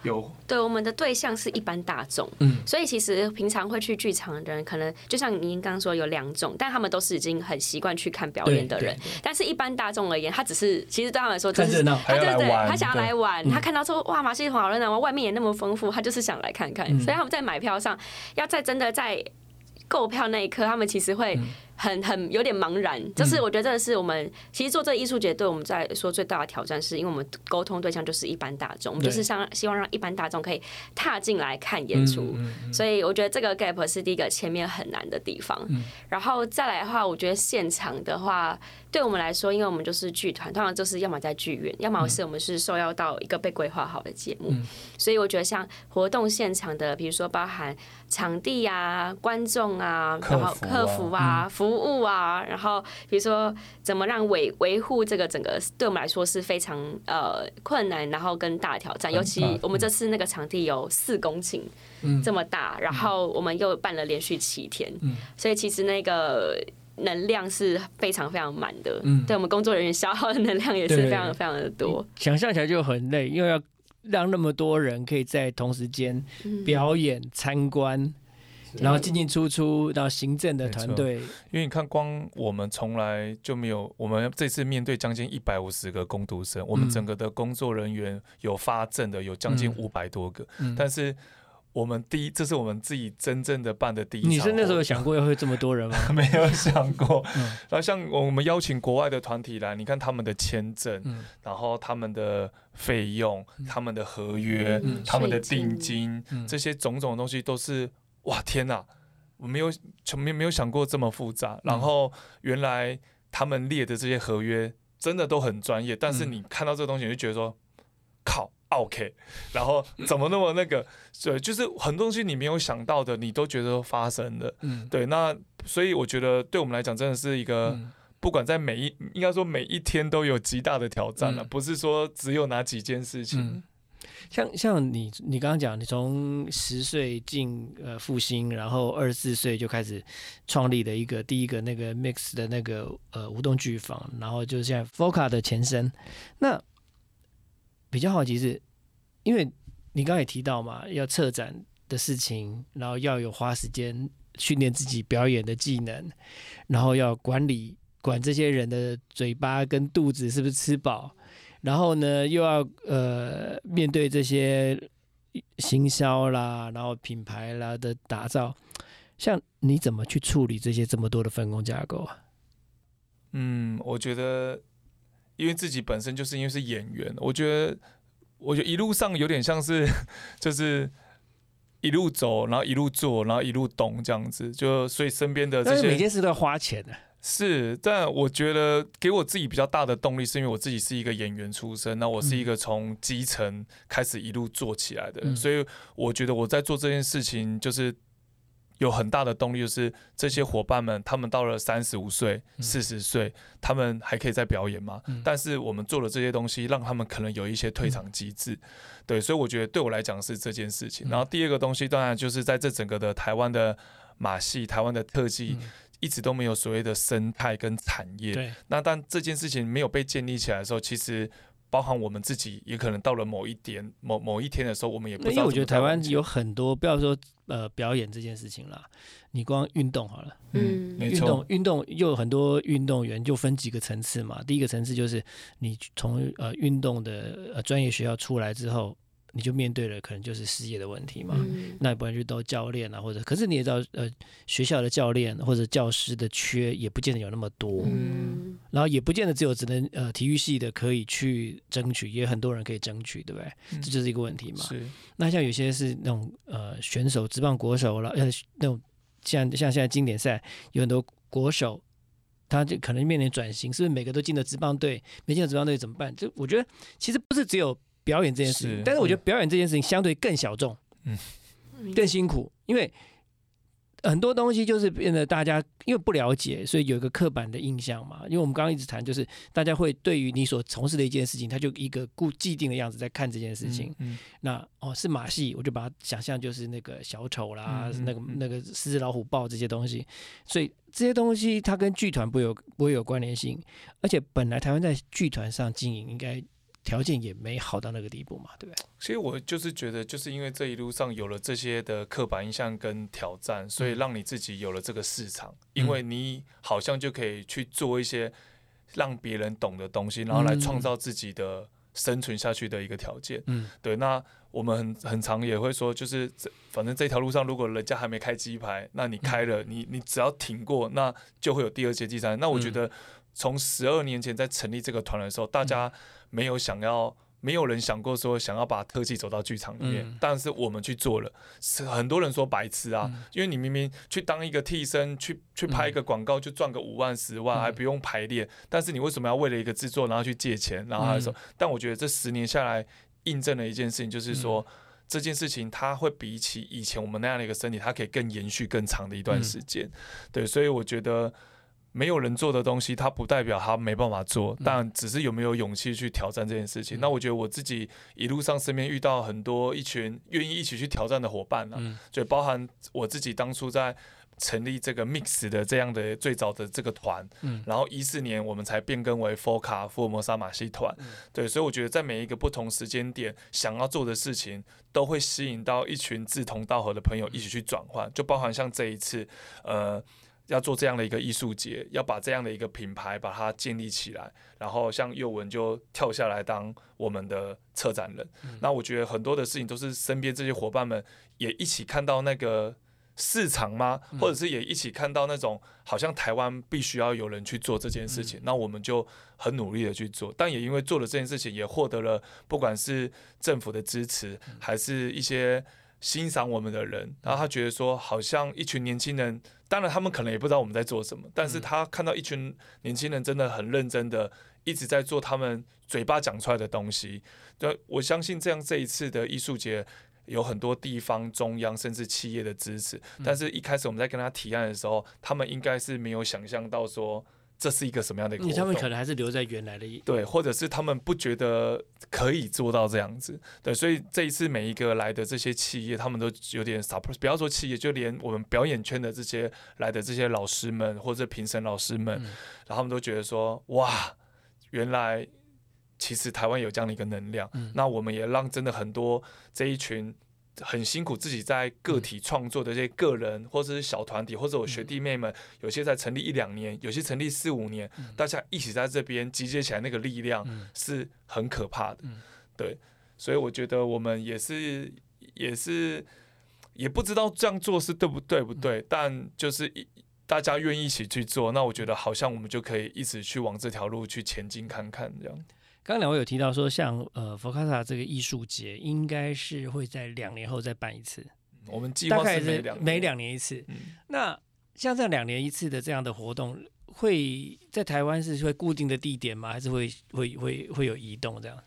有对我们的对象是一般大众，嗯，所以其实平常会去剧场的人，可能就像您刚刚说有两种，但他们都是已经很习惯去看表演的人，但是一般大众而言，他只是其实对他们来说，就是他对对，他想要来玩，他看到说哇马戏团好热闹，外面也那么丰富，他就是想来看看，嗯、所以他们在买票上，要在真的在购票那一刻，他们其实会很很有点茫然，就是我觉得是我们其实做这个艺术节对我们来说最大的挑战，是因为我们沟通对象就是一般大众，我们就是希望让一般大众可以踏进来看演出，所以我觉得这个 gap 是第一个前面很难的地方。然后再来的话，我觉得现场的话，对我们来说，因为我们就是剧团，通常就是要么在剧院，要么是我们是受邀到一个被规划好的节目，所以我觉得像活动现场的，比如说包含场地啊、观众啊，然后客服啊、服务啊，然后比如说怎么让维维护这个整个，对我们来说是非常呃困难，然后跟大挑战。尤其我们这次那个场地有四公顷这么大，然后我们又办了连续七天，所以其实那个能量是非常非常满的。对我们工作人员消耗的能量也是非常非常的多，想象起来就很累，因为要让那么多人可以在同时间表演、参观，然后进进出出，然后行政的团队，因为你看，光我们从来就没有，我们这次面对将近一百五十个工读生，嗯、我们整个的工作人员有发证的有将近五百多个，嗯、但是我们第一，这是我们自己真正的办的第一场。你是那时候有想过会这么多人吗？没有想过。嗯、然后像我们邀请国外的团体来，你看他们的签证，嗯、然后他们的费用、嗯、他们的合约、嗯、他们的定金，嗯、这些种种的东西都是。哇天哪，我没有没有想过这么复杂。然后原来他们列的这些合约真的都很专业，但是你看到这个东西你就觉得说，靠 ，OK， 然后怎么那么那个？对，就是很多东西你没有想到的，你都觉得发生了。嗯，对，那所以我觉得对我们来讲真的是一个。嗯不管在每一，应该说每一天都有极大的挑战了，嗯、不是说只有哪几件事情。嗯像像你你刚刚讲，你从十岁进呃复兴，然后二十四岁就开始创立的一个第一个那个 M I X 的那个呃舞动剧坊，然后就是现在 FOCA 的前身。那比较好奇是，因为你刚才也提到嘛，要策展的事情，然后要有花时间训练自己表演的技能，然后要管理管这些人的嘴巴跟肚子是不是吃饱。然后呢，又要呃面对这些行销啦，然后品牌啦的打造，像你怎么去处理这些这么多的分工架构啊？嗯，我觉得，因为自己本身就是因为是演员，我觉得，我觉得一路上有点像是，就是一路走，然后一路做，然后一路懂这样子，就所以身边的这些，但是每件事都要花钱的、啊。是，但我觉得给我自己比较大的动力是因为我自己是一个演员出身，那我是一个从基层开始一路做起来的、嗯、所以我觉得我在做这件事情就是有很大的动力，就是这些伙伴们他们到了三十五岁四十岁他们还可以再表演吗、嗯、但是我们做了这些东西让他们可能有一些退场机制、嗯、对，所以我觉得对我来讲是这件事情、嗯、然后第二个东西当然就是在这整个的台湾的马戏台湾的特技、嗯、一直都没有所谓的生态跟产业，那但这件事情没有被建立起来的时候，其实包含我们自己也可能到了某一点 某, 某一天的时候我们也不知道。因为我觉得台湾有很多不要说、呃、表演这件事情啦，你光运动好了，嗯，运动运动又有很多运动员就分几个层次嘛，第一个层次就是你从、呃、运动的、呃、专业学校出来之后你就面对了可能就是失业的问题嘛，嗯、那也不能去都教练啊，或者可是你也知道，呃，学校的教练或者教师的缺也不见得有那么多，嗯、然后也不见得只有只能呃体育系的可以去争取，也很多人可以争取，对不对？嗯、这就是一个问题嘛。那像有些是那种呃选手、职棒国手了，呃那种像像现在经典赛有很多国手，他就可能面临转型，是不是每个都进了职棒队？没进了职棒队怎么办？就我觉得其实不是只有表演这件事情，但是我觉得表演这件事情相对更小众、嗯、更辛苦，因为很多东西就是变得大家因为不了解，所以有一个刻板的印象嘛。因为我们刚刚一直谈，就是大家会对于你所从事的一件事情，他就一个固既定的样子在看这件事情。嗯嗯、那哦是马戏，我就把它想象就是那个小丑啦，嗯嗯、那个那个狮子老虎豹这些东西。所以这些东西它跟剧团不有不会有关联性，而且本来台湾在剧团上经营应该条件也没好到那个地步嘛，对不对？其实我就是觉得，就是因为这一路上有了这些的刻板印象跟挑战，所以让你自己有了这个市场，因为你好像就可以去做一些让别人懂的东西，然后来创造自己的生存下去的一个条件。嗯，对。那我们 很, 很常也会说，就是反正这条路上，如果人家还没开鸡排，那你开了，嗯、你你只要挺过，那就会有第二届、第三。那我觉得。嗯从十二年前在成立这个团的时候，大家没有想要，没有人想过说想要把特技走到剧场里面，嗯、但是我们去做了。很多人说白痴啊，嗯、因为你明明去当一个替身，去去拍一个广告就赚个五万、十万，还不用排练，嗯、但是你为什么要为了一个制作然后去借钱，然后还说？嗯、但我觉得这十年下来印证了一件事情，就是说。嗯这件事情它会比起以前我们那样的一个身体，它可以更延续更长的一段时间，嗯、对，所以我觉得没有人做的东西，它不代表它没办法做，但只是有没有勇气去挑战这件事情。嗯、那我觉得我自己一路上身边遇到很多一群愿意一起去挑战的伙伴啊，嗯、就包含我自己当初在成立这个 M I X 的这样的最早的这个团，嗯、然后一四年我们才变更为 FOCA 福尔摩沙马戏团，嗯、对，所以我觉得在每一个不同时间点想要做的事情，都会吸引到一群志同道合的朋友一起去转换，就包含像这一次，呃。要做这样的一个艺术节，要把这样的一个品牌把它建立起来，然后像佑文就跳下来当我们的策展人，嗯、那我觉得很多的事情都是身边这些伙伴们也一起看到那个市场吗，嗯、或者是也一起看到那种好像台湾必须要有人去做这件事情，嗯、那我们就很努力的去做，但也因为做了这件事情也获得了不管是政府的支持，嗯、还是一些欣赏我们的人，然后他觉得说好像一群年轻人，当然他们可能也不知道我们在做什么，但是他看到一群年轻人真的很认真的一直在做他们嘴巴讲出来的东西，对，我相信这样这一次的艺术节有很多地方中央甚至企业的支持，但是一开始我们在跟他提案的时候，他们应该是没有想象到说这是一个什么样的一个活动，他们可能还是留在原来的，对，或者是他们不觉得可以做到这样子，对，所以这一次每一个来的这些企业，他们都有点 surprise， 不要说企业，就连我们表演圈的这些来的这些老师们或者评审老师们，嗯、然后他们都觉得说，哇，原来其实台湾有这样的一个能量，嗯、那我们也让真的很多这一群。很辛苦自己在个体创作的这些个人或者是小团体，或者我学弟妹们有些才成立一两年，有些成立四五年，大家一起在这边集结起来，那个力量是很可怕的，对，所以我觉得我们也是也是也不知道这样做是对不对不对，但就是大家愿意一起去做，那我觉得好像我们就可以一直去往这条路去前进看看这样。刚刚两位有提到说像呃 FOCASA 这个艺术节应该是会在两年后再办一次，我们计划是每两年一次、嗯、那像这两年一次的这样的活动会在台湾是会固定的地点吗？还是会会会会有移动这样？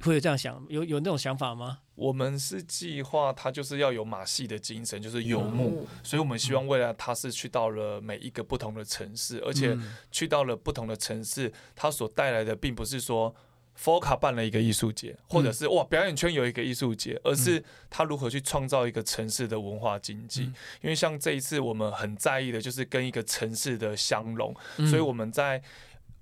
会有这样想，有有那种想法吗？我们是计划它就是要有马戏的精神，就是游牧、嗯、所以我们希望未来它是去到了每一个不同的城市、嗯、而且去到了不同的城市，它所带来的并不是说 F O C A 办了一个艺术节，或者是哇表演圈有一个艺术节，而是它如何去创造一个城市的文化经济、嗯、因为像这一次我们很在意的就是跟一个城市的相融、嗯、所以我们在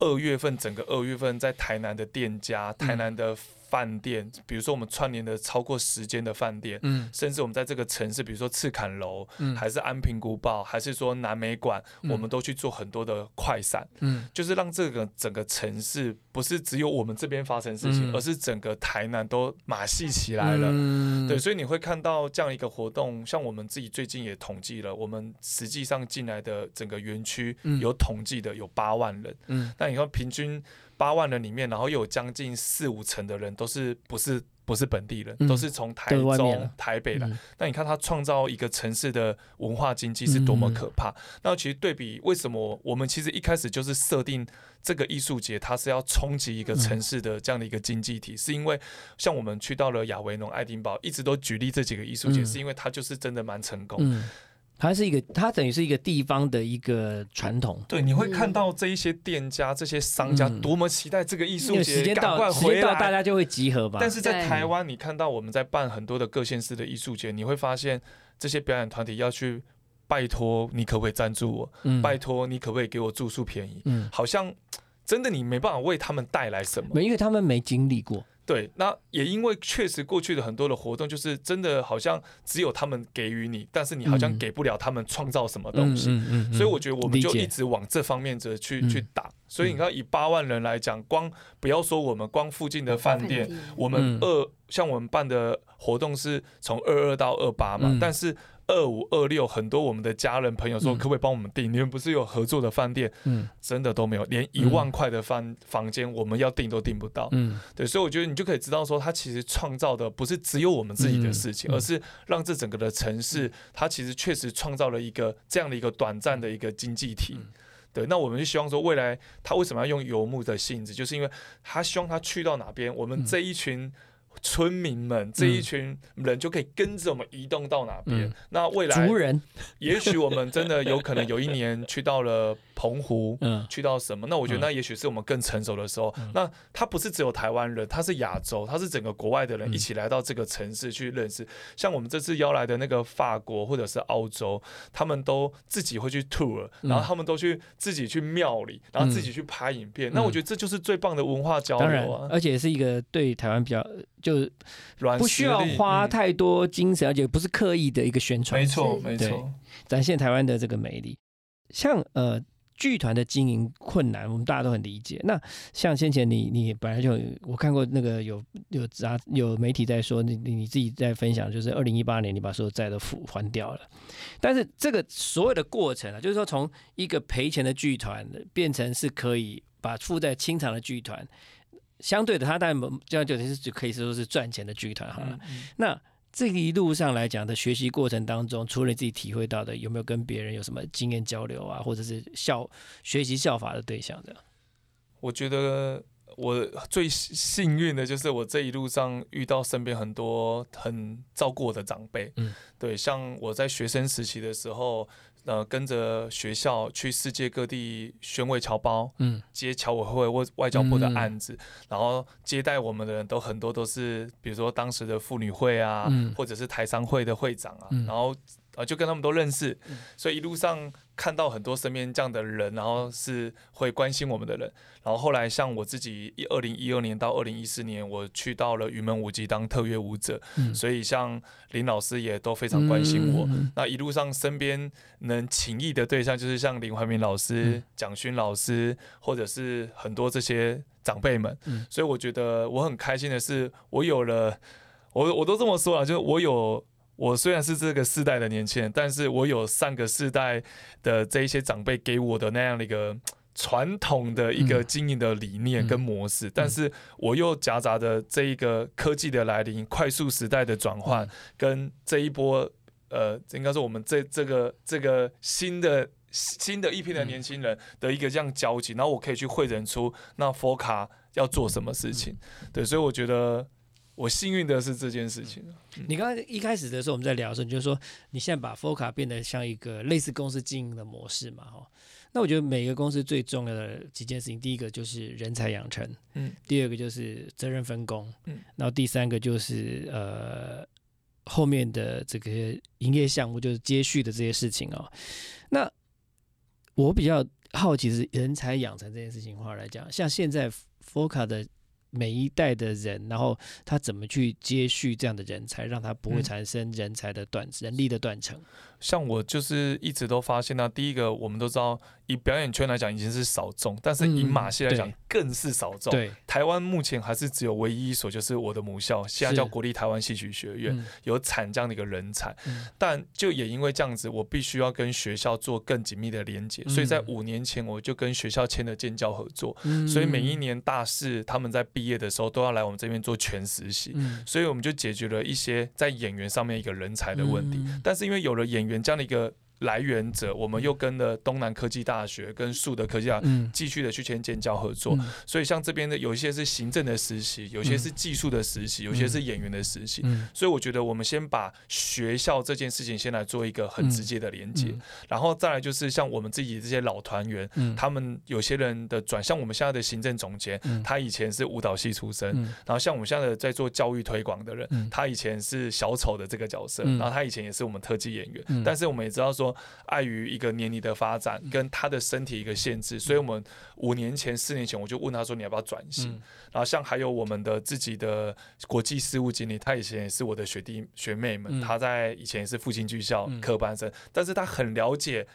二月份整个二月份在台南的店家、台南的饭店，比如说我们串联的超过十间的饭店、嗯、甚至我们在这个城市比如说赤坎楼、嗯、还是安平古堡，还是说南美馆、嗯、我们都去做很多的快闪、嗯、就是让这个整个城市不是只有我们这边发生事情、嗯、而是整个台南都马戏起来了、嗯、对，所以你会看到这样一个活动，像我们自己最近也统计了，我们实际上进来的整个园区有统计的有八万人、嗯、那你看平均八万人里面，然后又有将近四五成的人都是不是不是本地人，嗯、都是从台中、台北来。那、嗯、你看他创造一个城市的文化经济是多么可怕。嗯、那其实对比，为什么我们其实一开始就是设定这个艺术节，它是要冲击一个城市的这样的一个经济体，嗯、是因为像我们去到了亚维农、爱丁堡，一直都举例这几个艺术节，嗯、是因为它就是真的蛮成功。嗯它是一个，它等于是一个地方的一个传统。对，你会看到这一些店家、这些商家多么期待这个艺术节，嗯、赶快回来，时间到大家就会集合吧。但是在台湾，你看到我们在办很多的各县市的艺术节，你会发现这些表演团体要去拜托你可不可以赞助我，嗯、拜托你可不可以给我住宿便宜，嗯、好像真的你没办法为他们带来什么，因为他们没经历过。对，那也因为确实过去的很多的活动，就是真的好像只有他们给予你，但是你好像给不了他们创造什么东西，嗯嗯嗯嗯、所以我觉得我们就一直往这方面去去去打。嗯、所以你看，以八万人来讲，光不要说我们，光附近的饭店，嗯、我们二、嗯、像我们办的活动是从二二到二八嘛，嗯、但是二五二六很多我们的家人朋友说，可不可以帮我们订？嗯、你们不是有合作的饭店？嗯、真的都没有，连一万块的房房间我们要订都订不到。嗯、对，所以我觉得你就可以知道说，它其实创造的不是只有我们自己的事情，嗯、而是让这整个的城市，它其实确实创造了一个这样的一个短暂的一个经济体。嗯、对，那我们就希望说，未来他为什么要用游牧的性质，就是因为他希望他去到哪边，我们这一群村民们，这一群人就可以跟着我们移动到哪边。嗯、那未来族人，也许我们真的有可能有一年去到了澎湖，嗯、去到什么？那我觉得那也许是我们更成熟的时候。嗯、那他不是只有台湾人，他是亚洲，他是整个国外的人一起来到这个城市去认识。嗯、像我们这次邀来的那个法国或者是澳洲，他们都自己会去 tour， 然后他们都去自己去庙里，然后自己去拍影片。嗯、那我觉得这就是最棒的文化交流啊！当然，而且是一个对台湾比较就不需要花太多精神，嗯、而且不是刻意的一个宣传。没错，没错，展现台湾的这个美丽。像呃。剧团的经营困难，我们大家都很理解。那像先前你你本来就有，我看过那个有有杂有媒体在说，你你自己在分享，就是二零一八年你把所有债都付还掉了。但是这个所有的过程啊，就是说从一个赔钱的剧团变成是可以把负债清偿的剧团，相对的它当然这样就是可以说是赚钱的剧团好了。嗯嗯那这一路上来讲的学习过程当中，除了你自己体会到的，有没有跟别人有什么经验交流啊，或者是效学习效法的对象的？我觉得我最幸运的就是我这一路上遇到身边很多很照顾我的长辈。嗯，对，像我在学生时期的时候，呃，跟着学校去世界各地宣慰侨胞，嗯，接侨委会或外交部的案子，嗯、然后接待我们的人都很多都是，比如说当时的妇女会啊，嗯、或者是台商会的会长啊，嗯、然后呃就跟他们都认识，嗯、所以一路上看到很多身边这样的人，然后是会关心我们的人。然后后来像我自己，二零一二年到二零一四年，我去到了云门舞集当特约舞者，嗯、所以像林老师也都非常关心我。嗯、那一路上身边能情谊的对象，就是像林怀民老师、嗯、蒋勋老师，或者是很多这些长辈们。嗯、所以我觉得我很开心的是，我有了，我我都这么说了，就是我有。我虽然是这个世代的年轻人，但是我有上个世代的这一些长辈给我的那样的一个传统的一个经营的理念跟模式，嗯、但是我又夹杂着这一个科技的来临、快速时代的转换，跟这一波呃，应该说我们这这个这个新的新的一批的年轻人的一个这样交集，嗯、然后我可以去汇整出那 F O C A 要做什么事情。嗯、对，所以我觉得我幸运的是这件事情。嗯、你刚刚一开始的时候我们在聊的时候，你就说你现在把 F O C A 变得像一个类似公司经营的模式嘛，哈。那我觉得每个公司最重要的几件事情，第一个就是人才养成，嗯，第二个就是责任分工，嗯，然后第三个就是呃后面的这个营业项目，就是接续的这些事情哦。那我比较好奇是人才养成这件事情的话来讲，像现在 F O C A 的每一代的人，然后他怎么去接续这样的人才，让他不会产生人才的断、嗯、人力的断层。像我就是一直都发现呢、啊，第一个我们都知道，以表演圈来讲已经是少众，但是以马戏来讲更是少众、嗯。台湾目前还是只有唯一一所，就是我的母校，现在叫国立台湾戏曲学院，嗯、有产这样的一个人才、嗯。但就也因为这样子，我必须要跟学校做更紧密的连结，嗯、所以在五年前我就跟学校签了建教合作、嗯，所以每一年大四他们在毕业的时候都要来我们这边做全实习、嗯，所以我们就解决了一些在演员上面一个人才的问题。嗯、但是因为有了演员这样的一个来源者，我们又跟了东南科技大学跟树德科技大学继续的去签建教合作、嗯，所以像这边的有一些是行政的实习，有些是技术的实习、嗯，有些是演员的实习、嗯。所以我觉得我们先把学校这件事情先来做一个很直接的连接、嗯嗯，然后再来就是像我们自己这些老团员、嗯，他们有些人的转，像我们现在的行政总监、嗯，他以前是舞蹈系出身、嗯，然后像我们现在的在做教育推广的人、嗯，他以前是小丑的这个角色，嗯、然后他以前也是我们特技演员，嗯、但是我们也知道说。碍于一个年龄的发展跟他的身体一个限制，所以我们五年前四年前我就问他说你要不要转型、嗯、然后像还有我们的自己的国际事务经理，他以前也是我的学弟学妹们、嗯、他在以前也是复兴剧校科班生、嗯、但是他很了解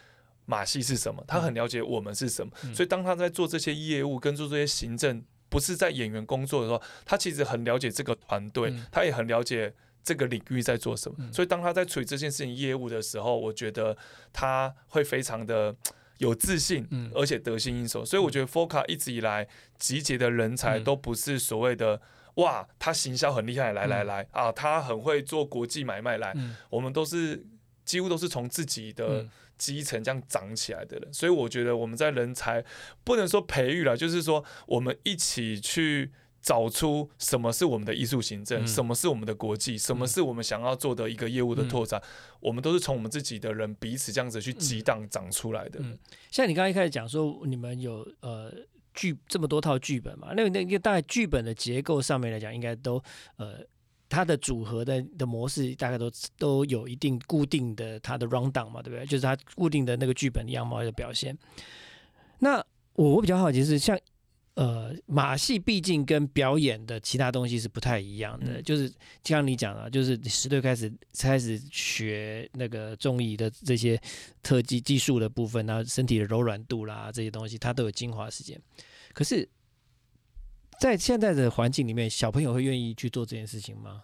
马戏是什么，他很了解我们是什么、嗯、所以当他在做这些业务跟做这些行政不是在演员工作的时候，他其实很了解这个团队、嗯、他也很了解这个领域在做什么，所以当他在处理这件事情业务的时候，我觉得他会非常的有自信，而且得心应手。所以我觉得 F O C A 一直以来集结的人才都不是所谓的哇，他行销很厉害，来来来啊，他很会做国际买卖来，我们都是几乎都是从自己的基层这样长起来的人。所以我觉得我们在人才不能说培育了，就是说我们一起去。找出什么是我们的艺术行政、嗯，什么是我们的国际，什么是我们想要做的一个业务的拓展，嗯、我们都是从我们自己的人彼此这样子去激荡长出来的。嗯、像你刚才一开始讲说，你们有呃剧这么多套剧本嘛？那那个大概剧本的结构上面来讲，应该都呃它的组合 的, 的模式大概都都有一定固定的它的 round down 嘛，对不对？就是它固定的那个剧本样貌的表现。那我比较好奇是像。呃，马戏毕竟跟表演的其他东西是不太一样的，嗯、就是像你讲啊，就是十岁开始开始学那个综艺的这些特技技术的部分啊，身体的柔软度啦这些东西，它都有精华时间。可是，在现在的环境里面，小朋友会愿意去做这件事情吗？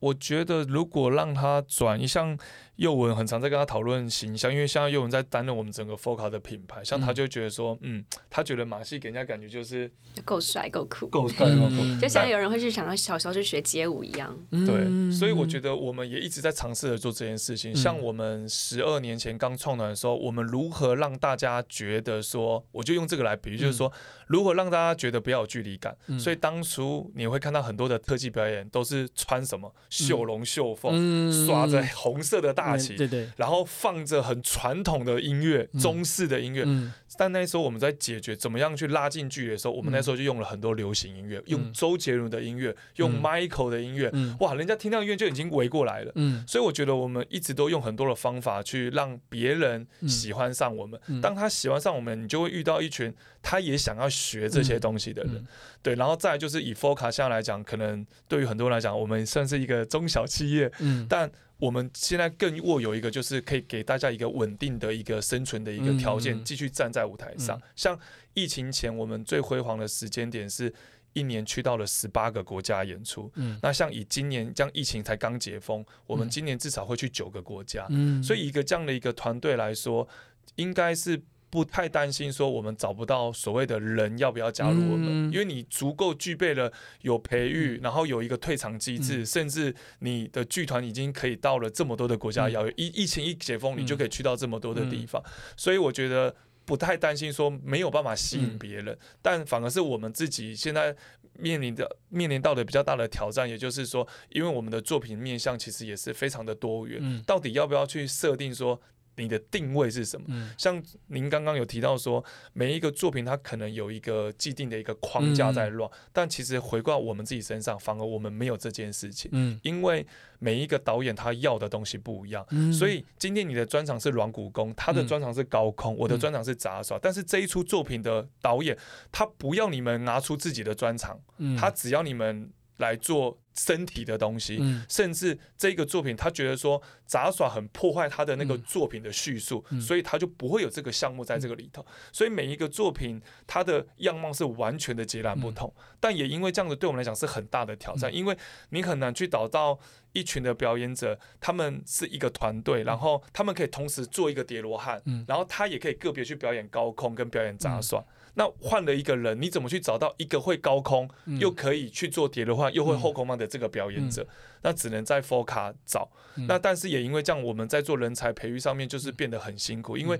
我觉得如果让他转，像佑文很常在跟他讨论形象，因为像佑文在担任我们整个 F O C A 的品牌，像他就觉得说，嗯，嗯他觉得马戏给人家感觉就是够帅、够酷、够帅、够酷，就像有人会去想到小时候去学街舞一样。对，所以我觉得我们也一直在尝试着做这件事情。嗯、像我们十二年前刚创团的时候，我们如何让大家觉得说，我就用这个来比喻，就是说、嗯、如何让大家觉得不要有距离感。嗯、所以当初你会看到很多的特技表演都是穿什么？秀龙秀凤、嗯，刷着红色的大旗、嗯对对，然后放着很传统的音乐，嗯、中式的音乐、嗯。但那时候我们在解决怎么样去拉近距离的时候，我们那时候就用了很多流行音乐，嗯、用周杰伦的音乐，用 Michael 的音乐，嗯、哇，人家听到音乐就已经围过来了、嗯。所以我觉得我们一直都用很多的方法去让别人喜欢上我们。嗯、当他喜欢上我们，你就会遇到一群他也想要学这些东西的人。嗯嗯、对，然后再来就是以 F O C A 下来讲，可能对于很多人来讲，我们算是一个。中小企业、嗯，但我们现在更握有一个，就是可以给大家一个稳定的一个生存的一个条件，继、嗯嗯、续站在舞台上、嗯。像疫情前，我们最辉煌的时间点是一年去到了十八个国家演出、嗯。那像以今年这样疫情才刚解封，我们今年至少会去九个国家。嗯、所以，一个这样的一个团队来说，应该是。不太担心说我们找不到所谓的人要不要加入我们，嗯、因为你足够具备了有培育，嗯、然后有一个退场机制，嗯、甚至你的剧团已经可以到了这么多的国家邀约，嗯、疫情一解封你就可以去到这么多的地方，嗯、所以我觉得不太担心说没有办法吸引别人，嗯、但反而是我们自己现在面临的面临到的比较大的挑战，也就是说，因为我们的作品面向其实也是非常的多元，嗯、到底要不要去设定说你的定位是什么？嗯、像您刚刚有提到说，每一个作品它可能有一个既定的一个框架在乱，嗯、但其实回到我们自己身上，反而我们没有这件事情，嗯、因为每一个导演他要的东西不一样，嗯、所以今天你的专场是软骨功，他的专场是高空，嗯、我的专场是杂耍，嗯、但是这一出作品的导演他不要你们拿出自己的专场，嗯、他只要你们来做身体的东西，嗯、甚至这个作品他觉得说杂耍很破坏他的那个作品的叙述，嗯、所以他就不会有这个项目在这个里头，嗯、所以每一个作品它的样貌是完全的截然不同，嗯、但也因为这样子对我们来讲是很大的挑战，嗯、因为你很难去找到一群的表演者，他们是一个团队，然后他们可以同时做一个叠罗汉，嗯、然后他也可以个别去表演高空跟表演杂耍，嗯那换了一个人，你怎么去找到一个会高空，嗯、又可以去做叠罗汉，又会后空翻的这个表演者？嗯、那只能在 F O C A 找。嗯、那但是也因为这样，我们在做人才培育上面就是变得很辛苦，嗯、因为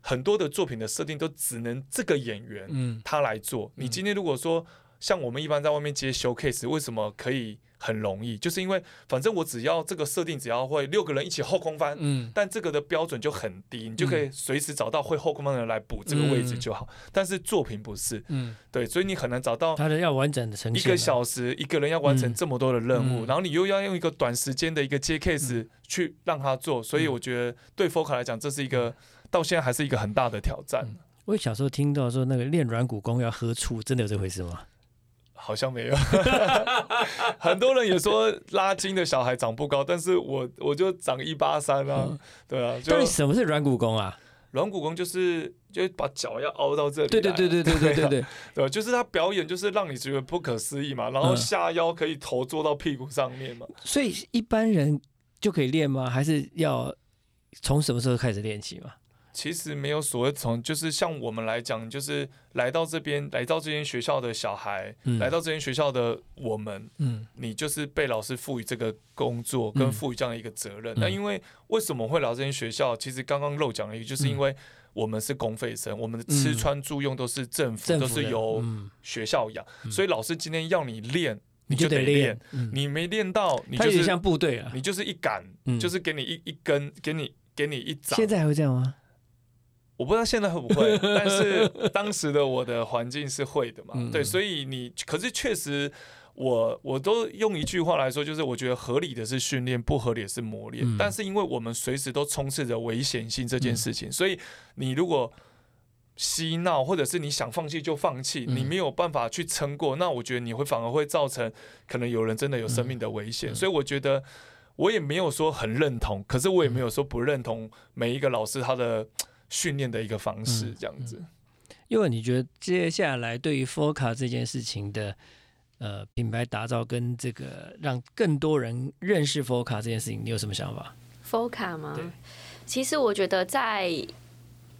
很多的作品的设定都只能这个演员，嗯、他来做。你今天如果说像我们一般在外面接 showcase， 为什么可以很容易？就是因为反正我只要这个设定，只要会六个人一起后空翻，嗯、但这个的标准就很低，你就可以随时找到会后空翻的人来补这个位置就好。嗯、但是作品不是，嗯、对，所以你很难找到他的要完整的呈现。一个小时一个人要完成这么多的任务，嗯嗯、然后你又要用一个短时间的一个接 case 去让他做，所以我觉得对 F O C A 来讲，这是一个到现在还是一个很大的挑战。嗯、我小时候听到说那个练软骨功要喝醋，真的有这回事吗？好像没有，很多人也说拉筋的小孩长不高，但是我我就长一八三啊，嗯、对啊。到底什么是软骨功啊？软骨功就是就把脚要凹到这里，对对对对对对对 对, 對，就是他表演就是让你觉得不可思议嘛，然后下腰可以头坐到屁股上面嘛。嗯、所以一般人就可以练吗？还是要从什么时候开始练起嘛？其实没有所谓从，就是像我们来讲，就是来到这边，来到这间学校的小孩，嗯、来到这间学校的我们，嗯、你就是被老师赋予这个工作，跟赋予这样的一个责任。那、嗯、因为为什么会来到这间学校？其实刚刚漏讲了一个，就是因为我们是公费生，我们的吃穿住用都是政府，嗯、都是由学校养，嗯、所以老师今天要你练。你就得练，嗯、你没练到，你就是像部队啊，你就是一杆，嗯、就是给你 一, 一根，给你给你一掌。现在还会这样吗？我不知道现在会不会，但是当时的我的环境是会的嘛，嗯、对，所以你可是确实我，我都用一句话来说，就是我觉得合理的是训练，不合理的是磨练，嗯、但是因为我们随时都充斥着危险性这件事情，嗯、所以你如果嬉闹，或者是你想放弃就放弃，嗯、你没有办法去撑过，那我觉得你会反而会造成可能有人真的有生命的危险，嗯、所以我觉得我也没有说很认同，可是我也没有说不认同每一个老师他的训练的一个方式，这样子。因为、嗯嗯、你觉得接下来对于 F O C A 这件事情的呃品牌打造跟这个让更多人认识 F O C A 这件事情，你有什么想法 ？F O C A 吗？其实我觉得在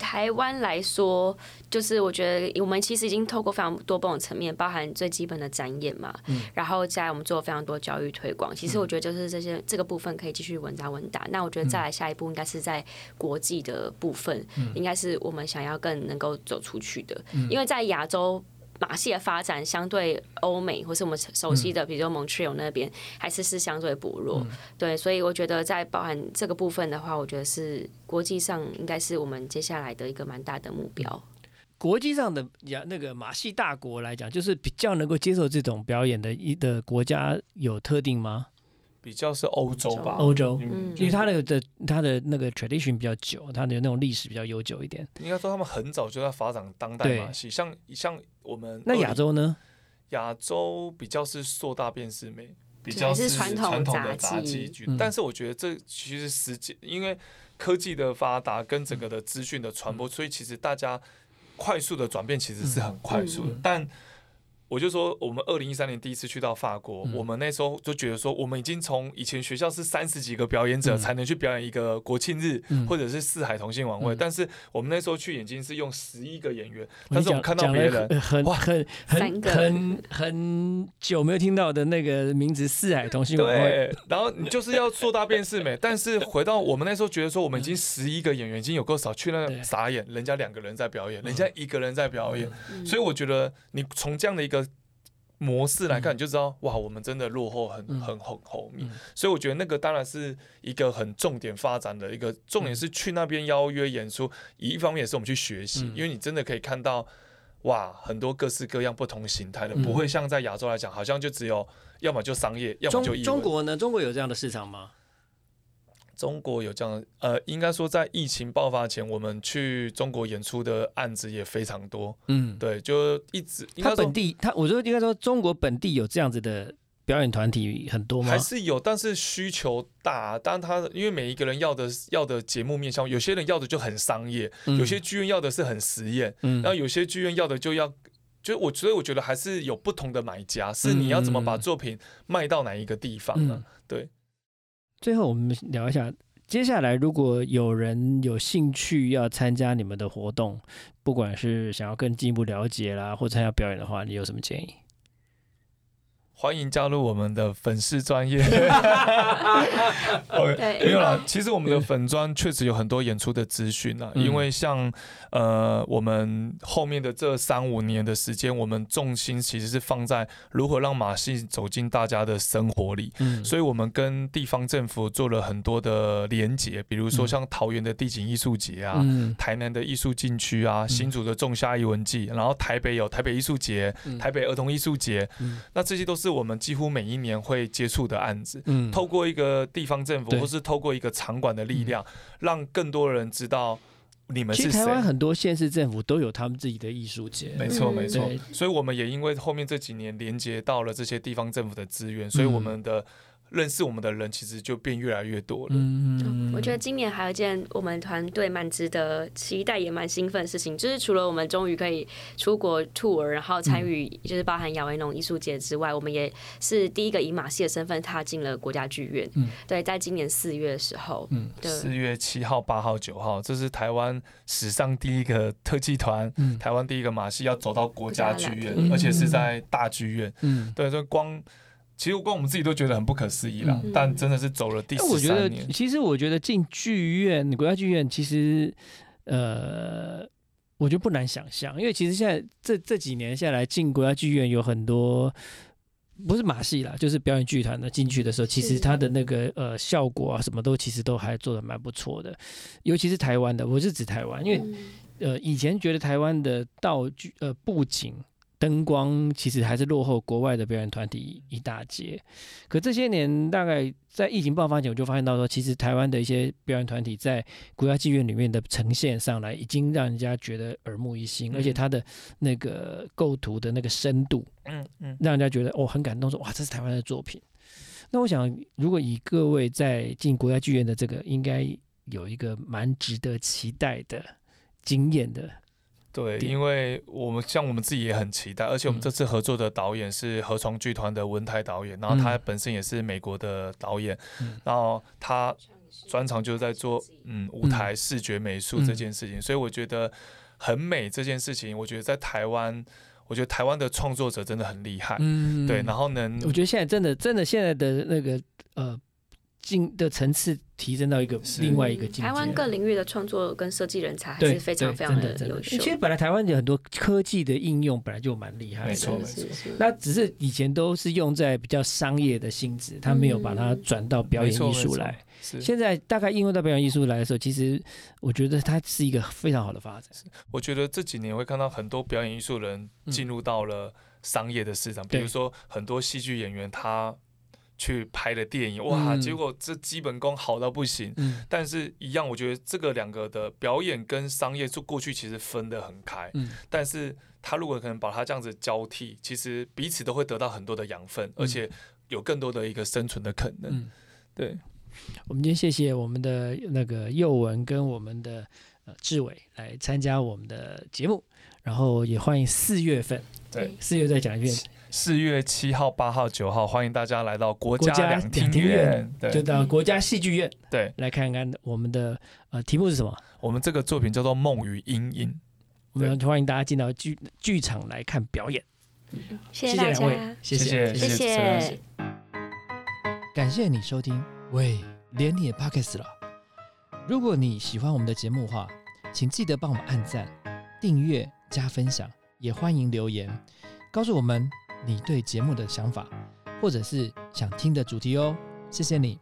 台湾来说，就是我觉得我们其实已经透过非常多不同层面，包含最基本的展演嘛，嗯、然后在我们做非常多教育推广。其实我觉得就是这些、嗯、这个部分可以继续稳扎稳打。那我觉得再来下一步应该是在国际的部分，嗯、应该是我们想要更能够走出去的，嗯、因为在亚洲。马戏的发展相对欧美或是我们熟悉的，比如说 Montreal 那边，嗯、还是是相对薄弱，嗯、对，所以我觉得在包含这个部分的话，我觉得是国际上应该是我们接下来的一个蛮大的目标。国际上的那个马戏大国来讲，就是比较能够接受这种表演 的, 的国家有特定吗？比较是欧洲吧，欧洲，嗯、因为他的他的那个 tradition 比较久，他的那种历史比较悠久一点。应该说他们很早就在发展当代马戏，像像我们那亚洲呢？亚洲比较是硕大便是美，比较是传统的杂技。嗯、但是我觉得这其实时间，因为科技的发达跟整个的资讯的传播，嗯、所以其实大家快速的转变其实是很快速的，嗯、但我就说，我们二零一三年第一次去到法国，嗯、我们那时候就觉得说，我们已经从以前学校是三十几个表演者才能去表演一个国庆日、嗯、或者是四海同庆晚会、嗯，但是我们那时候去已经是用十一个演员，但是我们看到别人很很很很很久没有听到的那个名字四海同庆晚会，然后你就是要做大便是美，但是回到我们那时候觉得说，我们已经十一个演员已经有够少，去那傻眼，人家两个人在表演，人家一个人在表演，嗯、所以我觉得你从这样的一个模式来看，你就知道哇，我们真的落后很很很后面、嗯嗯，所以我觉得那个当然是一个很重点发展的一个重点，是去那边邀约演出，一方面也是我们去学习、嗯，因为你真的可以看到哇，很多各式各样不同形态的、嗯，不会像在亚洲来讲，好像就只有要么就商业，要么就艺文。中国呢？中国有这样的市场吗？中国有这样的，呃，应该说在疫情爆发前，我们去中国演出的案子也非常多。嗯，对，就一直他本地，他我就应该说，中国本地有这样子的表演团体很多吗？还是有，但是需求大。但他因为每一个人要的要的节目面向，有些人要的就很商业，嗯、有些剧院要的是很实验，嗯、然后有些剧院要的就要。就我所以我觉得还是有不同的买家，是你要怎么把作品卖到哪一个地方呢、啊嗯？对。最后我们聊一下，接下来如果有人有兴趣要参加你们的活动，不管是想要更进一步了解啦，或参加表演的话，你有什么建议？欢迎加入我们的粉丝专页。okay, 没有啦，其实我们的粉专确实有很多演出的资讯啊、嗯，因为像呃我们后面的这三五年的时间，我们重心其实是放在如何让马戏走进大家的生活里，嗯、所以我们跟地方政府做了很多的连结，比如说像桃园的地景艺术节啊、嗯，台南的艺术禁区啊，嗯、新竹的仲夏艺文季，然后台北有台北艺术节、嗯、台北儿童艺术节，嗯、那这些都是我们几乎每一年会接触的案子、嗯，透过一个地方政府或是透过一个场馆的力量、嗯，让更多人知道你们是谁。其实台湾很多县市政府都有他们自己的艺术节，没错没错。所以我们也因为后面这几年连接到了这些地方政府的资源，所以我们的、嗯、认识我们的人其实就变越来越多了。嗯，我觉得今年还有一件我们团队蛮值得期待也蛮兴奋的事情，就是除了我们终于可以出国 tour， 然后参与就是包含亚维农艺术节之外，我们也是第一个以马戏的身份踏进了国家剧院。嗯，对，在今年四月的时候，嗯，四月七号、八号、九号，这是台湾史上第一个特技团，嗯、台湾第一个马戏要走到国家剧院，嗯、而且是在大剧院。嗯，对，所以光。其实光我们自己都觉得很不可思议啦，嗯、但真的是走了第十三年。我觉得其实我觉得进剧院，国家剧院其实，呃，我觉得不难想象，因为其实现在 这, 这几年下来进国家剧院有很多。不是马戏啦，就是表演剧团的进去的时候，其实它的那个呃效果啊，什么都其实都还做得蛮不错的，尤其是台湾的，我是指台湾，因为呃以前觉得台湾的道具呃布景。灯光其实还是落后国外的表演团体一大截，可这些年大概在疫情爆发前，我就发现到说，其实台湾的一些表演团体在国家剧院里面的呈现上来，已经让人家觉得耳目一新，嗯、而且它的那个构图的那个深度，嗯嗯，让人家觉得哦很感动，说哇这是台湾的作品。那我想，如果以各位在进国家剧院的这个，应该有一个蛮值得期待的经验的。对，因为我们像我们自己也很期待，而且我们这次合作的导演是河床剧团的文台导演，然后他本身也是美国的导演，嗯、然后他专长就是在做嗯舞台视觉美术这件事情，嗯，所以我觉得很美这件事情，我觉得在台湾。我觉得台湾的创作者真的很厉害，嗯，对，然后能我觉得现在真的真的现在的那个呃。进的层次提升到一个另外一个境界。台湾各领域的创作跟设计人才还是非常非常的优秀。其实本来台湾有很多科技的应用本来就蛮厉害的，没错没错。那只是以前都是用在比较商业的性质，他没有把它转到表演艺术来。现在大概应用到表演艺术来的时候，其实我觉得它是一个非常好的发展。我觉得这几年会看到很多表演艺术人进入到了商业的市场，嗯、比如说很多戏剧演员他。去拍的电影，哇！结果这基本功好到不行，嗯、但是一样，我觉得这个两个的表演跟商业做过去其实分得很开，嗯、但是他如果可能把它这样子交替，其实彼此都会得到很多的养分，嗯、而且有更多的一个生存的可能。嗯、对，我们今天谢谢我们的那个佑文跟我们的呃志伟来参加我们的节目，然后也欢迎四月份。对，四月再讲一遍。四月七号、八号、九号，欢迎大家来到国家两厅院，就到国家戏剧院，对，来看看我们的、呃、题目是什么？我们这个作品叫做《梦与阴影》，我们欢迎大家进到剧剧场来看表演。谢谢大家，谢谢，谢谢，感谢你收听。喂，连你也 Podcast 了。如果你喜欢我们的节目的话，请记得帮我们按赞、订阅、加分享，也欢迎留言告诉我们你对节目的想法，或者是想听的主题哦。谢谢你。